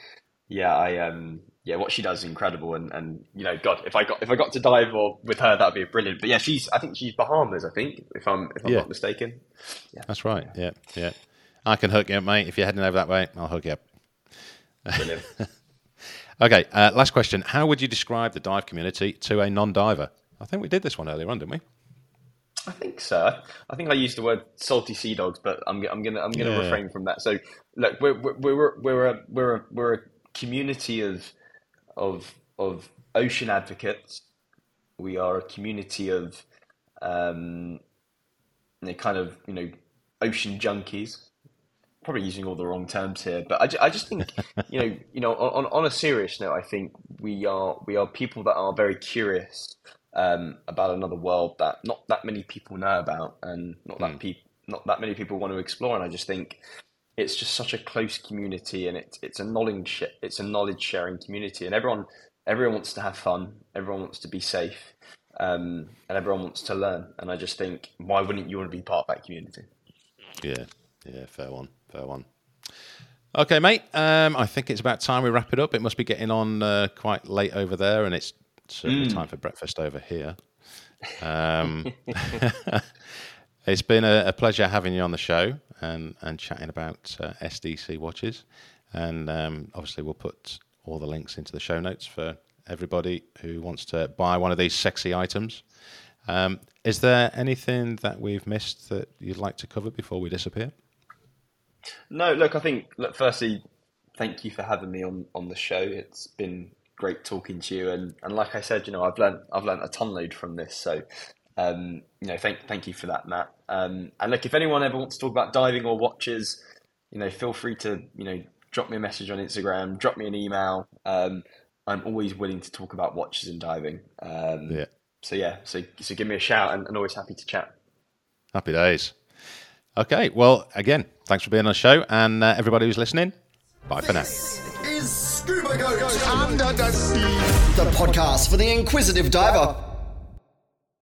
what she does is incredible, and you know, God, if I got to dive or with her, that'd be brilliant. But yeah, I think she's Bahamas, if I'm not mistaken. Yeah. That's right. Yeah. Yeah. I can hook you up, mate. If you're heading over that way, I'll hook you up. Brilliant. Okay, last question. How would you describe the dive community to a non-diver? I think we did this one earlier on, didn't we? I think so. I think I used the word salty sea dogs, but I'm gonna refrain from that. So look, we're a community of ocean advocates. We are a community of ocean junkies. Probably using all the wrong terms here, but I just think you know on a serious note, I think we are people that are very curious about another world that not that many people know about, and not that many people want to explore. And I just think it's just such a close community, and it's a knowledge sharing community, and everyone wants to have fun, everyone wants to be safe, and everyone wants to learn. And I just think, why wouldn't you want to be part of that community? Yeah. Yeah, fair one. Okay, mate, I think it's about time we wrap it up. It must be getting on quite late over there, and it's certainly time for breakfast over here. It's been a pleasure having you on the show and chatting about SDC watches. And obviously we'll put all the links into the show notes for everybody who wants to buy one of these sexy items. Is there anything that we've missed that you'd like to cover before we disappear? No, look, I think, firstly, thank you for having me on the show. It's been great talking to you, and like I said, you know, I've learned a ton load from this. So, you know, thank you for that, Matt. And look, if anyone ever wants to talk about diving or watches, you know, feel free to drop me a message on Instagram, drop me an email. I'm always willing to talk about watches and diving. So give me a shout, and always happy to chat. Happy days. Okay, well, again, thanks for being on the show, and everybody who's listening, bye for now. This is Scuba Goes Under the Sea, the podcast for the inquisitive diver.